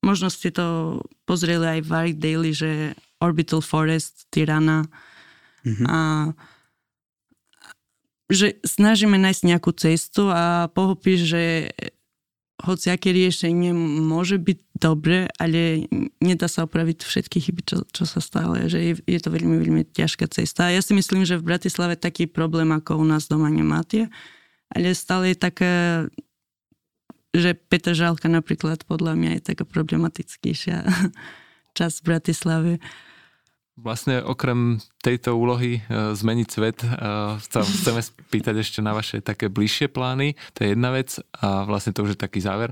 možno ste to pozreli aj v Arc Daily, že Orbital Forest, Tirana. Mm-hmm. A že snažíme nájsť nejakú cestu a pochopíš, že hociaké riešenie môže byť dobre, ale nedá sa opraviť všetky chyby, čo, čo sa stále. Že je, je to veľmi, veľmi ťažká cesta. A ja si myslím, že v Bratislave taký problém, ako u nás doma nemáte, ale stále je taká, že Petržalka napríklad podľa mňa je taká problematickejšia časť Bratislavy. Vlastne okrem tejto úlohy e, zmeniť svet e, sa chceme spýtať ešte na vaše také bližšie plány. To je jedna vec a vlastne to už je taký záver.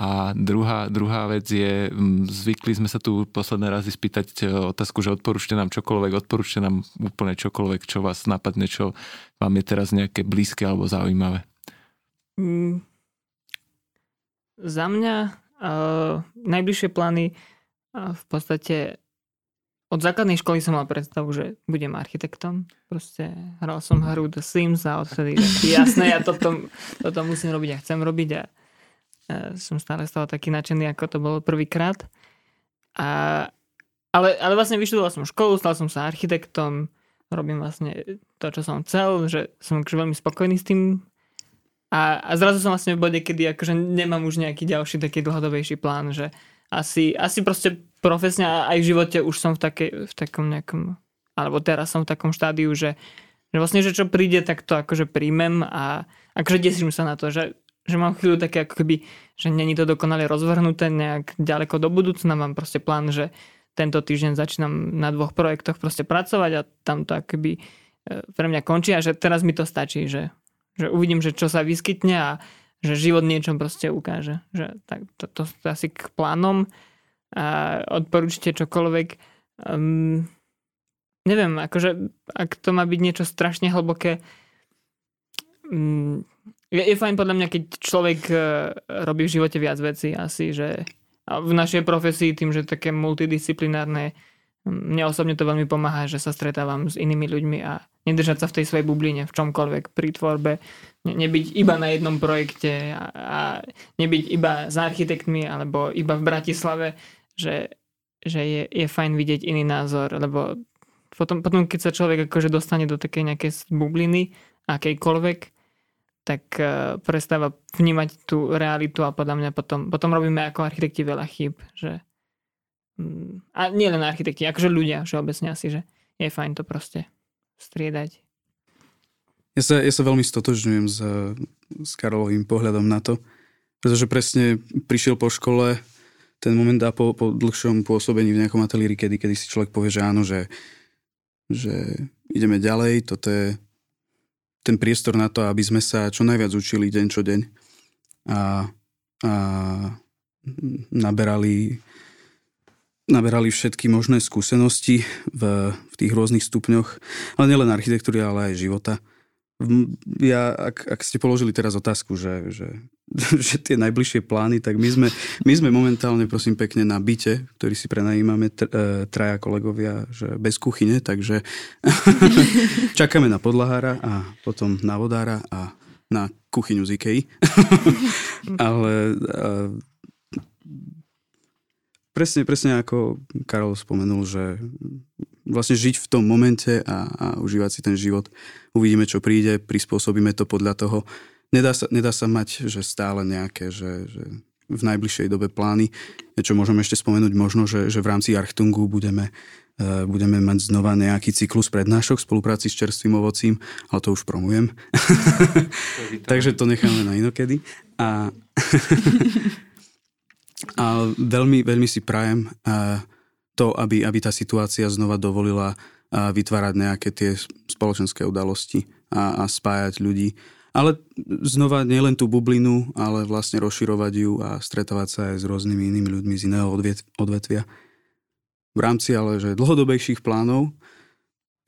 A druhá, druhá vec je, zvykli sme sa tu posledné razy spýtať otázku, že odporúčte nám čokoľvek, odporúčte nám úplne čokoľvek, čo vás napadne, čo vám je teraz nejaké blízke alebo zaujímavé. Mm, za mňa uh, najbližšie plány uh, v podstate... Od základnej školy som mal predstavu, že budem architektom. Proste hral som hru The Sims a odtedy jasné, ja toto, toto musím robiť a chcem robiť a som stále stala taký nadšený, ako to bolo prvýkrát. A, ale, ale vlastne vyštudoval som školu, stal som sa architektom, robím vlastne to, čo som chcel, že som veľmi spokojný s tým. A, a zrazu som vlastne v bode, kedy akože nemám už nejaký ďalší taký dlhodobejší plán, že asi, asi proste profesne aj v živote už som v, take, v takom nejakom, alebo teraz som v takom štádiu, že, že vlastne, že čo príde, tak to akože príjmem a akože desím sa na to, že, že mám chvíľu také ako keby, že není to dokonale rozvrhnuté nejak ďaleko do budúcna, mám proste plán, že tento týždeň začínam na dvoch projektoch proste pracovať a tam to akoby pre mňa končí a že teraz mi to stačí, že, že uvidím, že čo sa vyskytne a že život niečom proste ukáže. Že tak to, to, to asi k plánom a odporúčte čokoľvek. Um, neviem, akože ak to má byť niečo strašne hlboké, um, je, je fajn podľa mňa, keď človek uh, robí v živote viac vecí asi, že a v našej profesii tým, že také multidisciplinárne, um, mne osobne to veľmi pomáha, že sa stretávam s inými ľuďmi a nedržať sa v tej svojej bubline v čomkoľvek pri tvorbe, nebyť iba na jednom projekte a, a nebyť iba s architektmi alebo iba v Bratislave, že, že je, je fajn vidieť iný názor, lebo potom, potom keď sa človek akože dostane do takej nejakej bubliny akejkoľvek, tak prestáva vnímať tú realitu a podľa mňa potom, potom robíme ako architekti veľa chýb, že a nie len architekti, akože ľudia všeobecne asi, že je fajn to proste striedať. Ja sa, ja sa veľmi stotožňujem s, s Karolovým pohľadom na to, pretože presne prišiel po škole ten moment a po, po dlhšom pôsobení v nejakom ateliéri, kedy, kedy si človek povie, že áno, že, že ideme ďalej, toto je ten priestor na to, aby sme sa čo najviac učili deň čo deň a, a naberali, naberali všetky možné skúsenosti v, v tých rôznych stupňoch, ale nielen architektúry, ale aj života. Ja, ak, ak ste položili teraz otázku, že, že, že tie najbližšie plány, tak my sme, my sme momentálne, prosím pekne, na byte, ktorý si prenajímame tr, traja kolegovia, že bez kuchyne, takže čakáme na podlahára a potom na vodára a na kuchyňu z Ikei. Ale a, presne, presne ako Karol spomenul, že vlastne žiť v tom momente a, a užívať si ten život. Uvidíme, čo príde, prispôsobíme to podľa toho. Nedá sa, nedá sa mať, že stále nejaké, že, že v najbližšej dobe plány. Čo môžeme ešte spomenúť možno, že, že v rámci Archtungu budeme, uh, budeme mať znova nejaký cyklus prednášok v spolupráci s čerstvým ovocím, ale to už promujem. Takže to necháme na inokedy. A, a veľmi, veľmi si prajem uh, to, aby, aby tá situácia znova dovolila a vytvárať nejaké tie spoločenské udalosti a, a spájať ľudí. Ale znova nielen tú bublinu, ale vlastne rozširovať ju a stretovať sa aj s rôznymi inými ľuďmi z iného odvet- odvetvia. V rámci ale že dlhodobejších plánov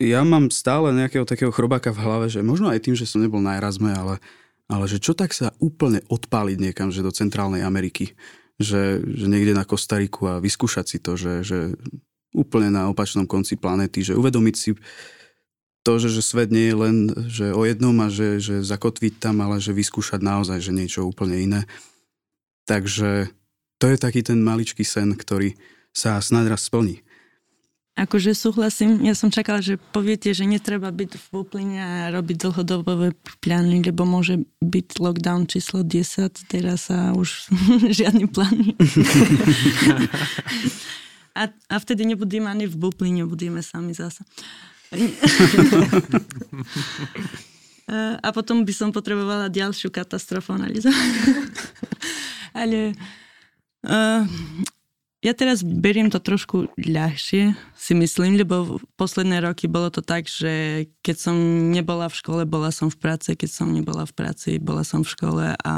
ja mám stále nejakého takého chrobáka v hlave, že možno aj tým, že som nebol na Erasme, ale, ale že čo tak sa úplne odpáliť niekam, že do Centrálnej Ameriky. Že, že niekde na Kostariku a vyskúšať si to, že, že úplne na opačnom konci planéty, že uvedomiť si to, že, že svet nie je len že o jednom a že, že zakotviť tam, ale že vyskúšať naozaj, že niečo úplne iné. Takže to je taký ten maličký sen, ktorý sa snáď raz splní. Akože súhlasím, ja som čakala, že poviete, že netreba byť v úplne a robiť dlhodobové plány, lebo môže byť lockdown číslo desať, teraz sa už žiadny plány. a, a vtedy nebudeme ani v bupline, budeme sami zasa. a potom by som potrebovala ďalšiu katastrofu analýzu. Ale... Uh, Ja teraz beriem to trošku ľahšie, si myslím, lebo v posledné roky bolo to tak, že keď som nebola v škole, bola som v práci, keď som nebola v práci, bola som v škole a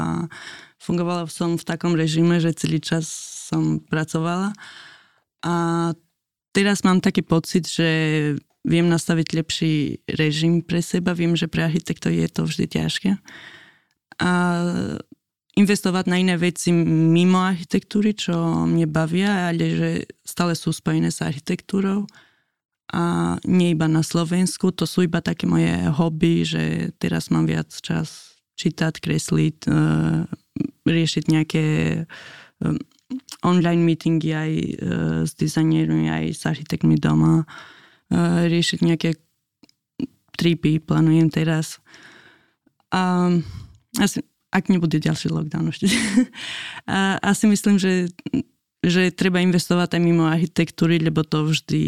fungovala som v takom režime, že celý čas som pracovala. A teraz mám taký pocit, že viem nastaviť lepší režim pre seba, viem, že pre architektov je to vždy ťažké. A investovať na iné veci mimo architektúry, čo mne bavia, ale že stále sú spojené s architektúrou a nie iba na Slovensku. To sú iba také moje hobby, že teraz mám viac čas čítať, kresliť, riešiť nejaké online meetingy aj s dizajnérmi, aj s architektmi doma, riešiť nejaké tripy, plánujem teraz. A asi ak nebude ďalší lockdown ešte. A asi myslím, že, že treba investovať aj mimo architektúry, lebo to vždy,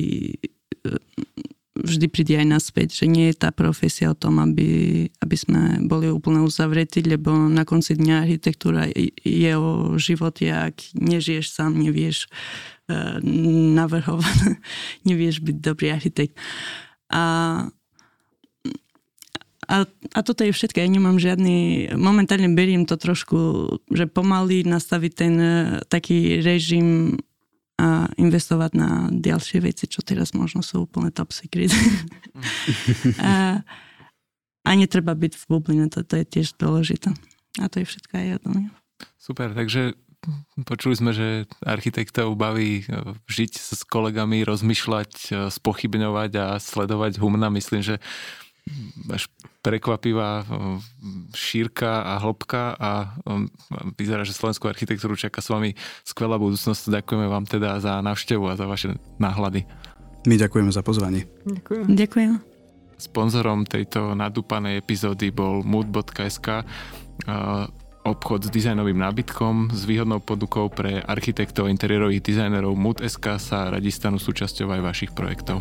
vždy príde aj naspäť, že nie je tá profesia o tom, aby, aby sme boli úplne uzavretí, lebo na konci dňa architektúra je o živote, ak nežiješ sám, nevieš navrhovať, nevieš byť dobrý architekt. A A, a toto je všetko, ja nemám žiadny, momentálne beriem to trošku, že pomaly nastaviť ten taký režim a investovať na ďalšie veci, čo teraz možno sú úplne top secret. a, a netreba byť v bubline, to, to je tiež dôležité. A to je všetko aj o tom. Super, takže počuli sme, že architektov baví žiť s kolegami, rozmýšľať, spochybňovať a sledovať humna. Myslím, že až prekvapivá šírka a hĺbka a vyzerá, že slovenskú architektúru čaká s vami skvelá budúcnosť. Ďakujeme vám teda za návštevu a za vaše náhľady. My ďakujeme za pozvanie. Ďakujem. Ďakujem. Sponzorom tejto nadúpanej epizódy bol Mood.sk, obchod s dizajnovým nábytkom s výhodnou podukou pre architektov a interiérových dizajnerov. Mood.sk sa radi stanú súčasťou aj vašich projektov.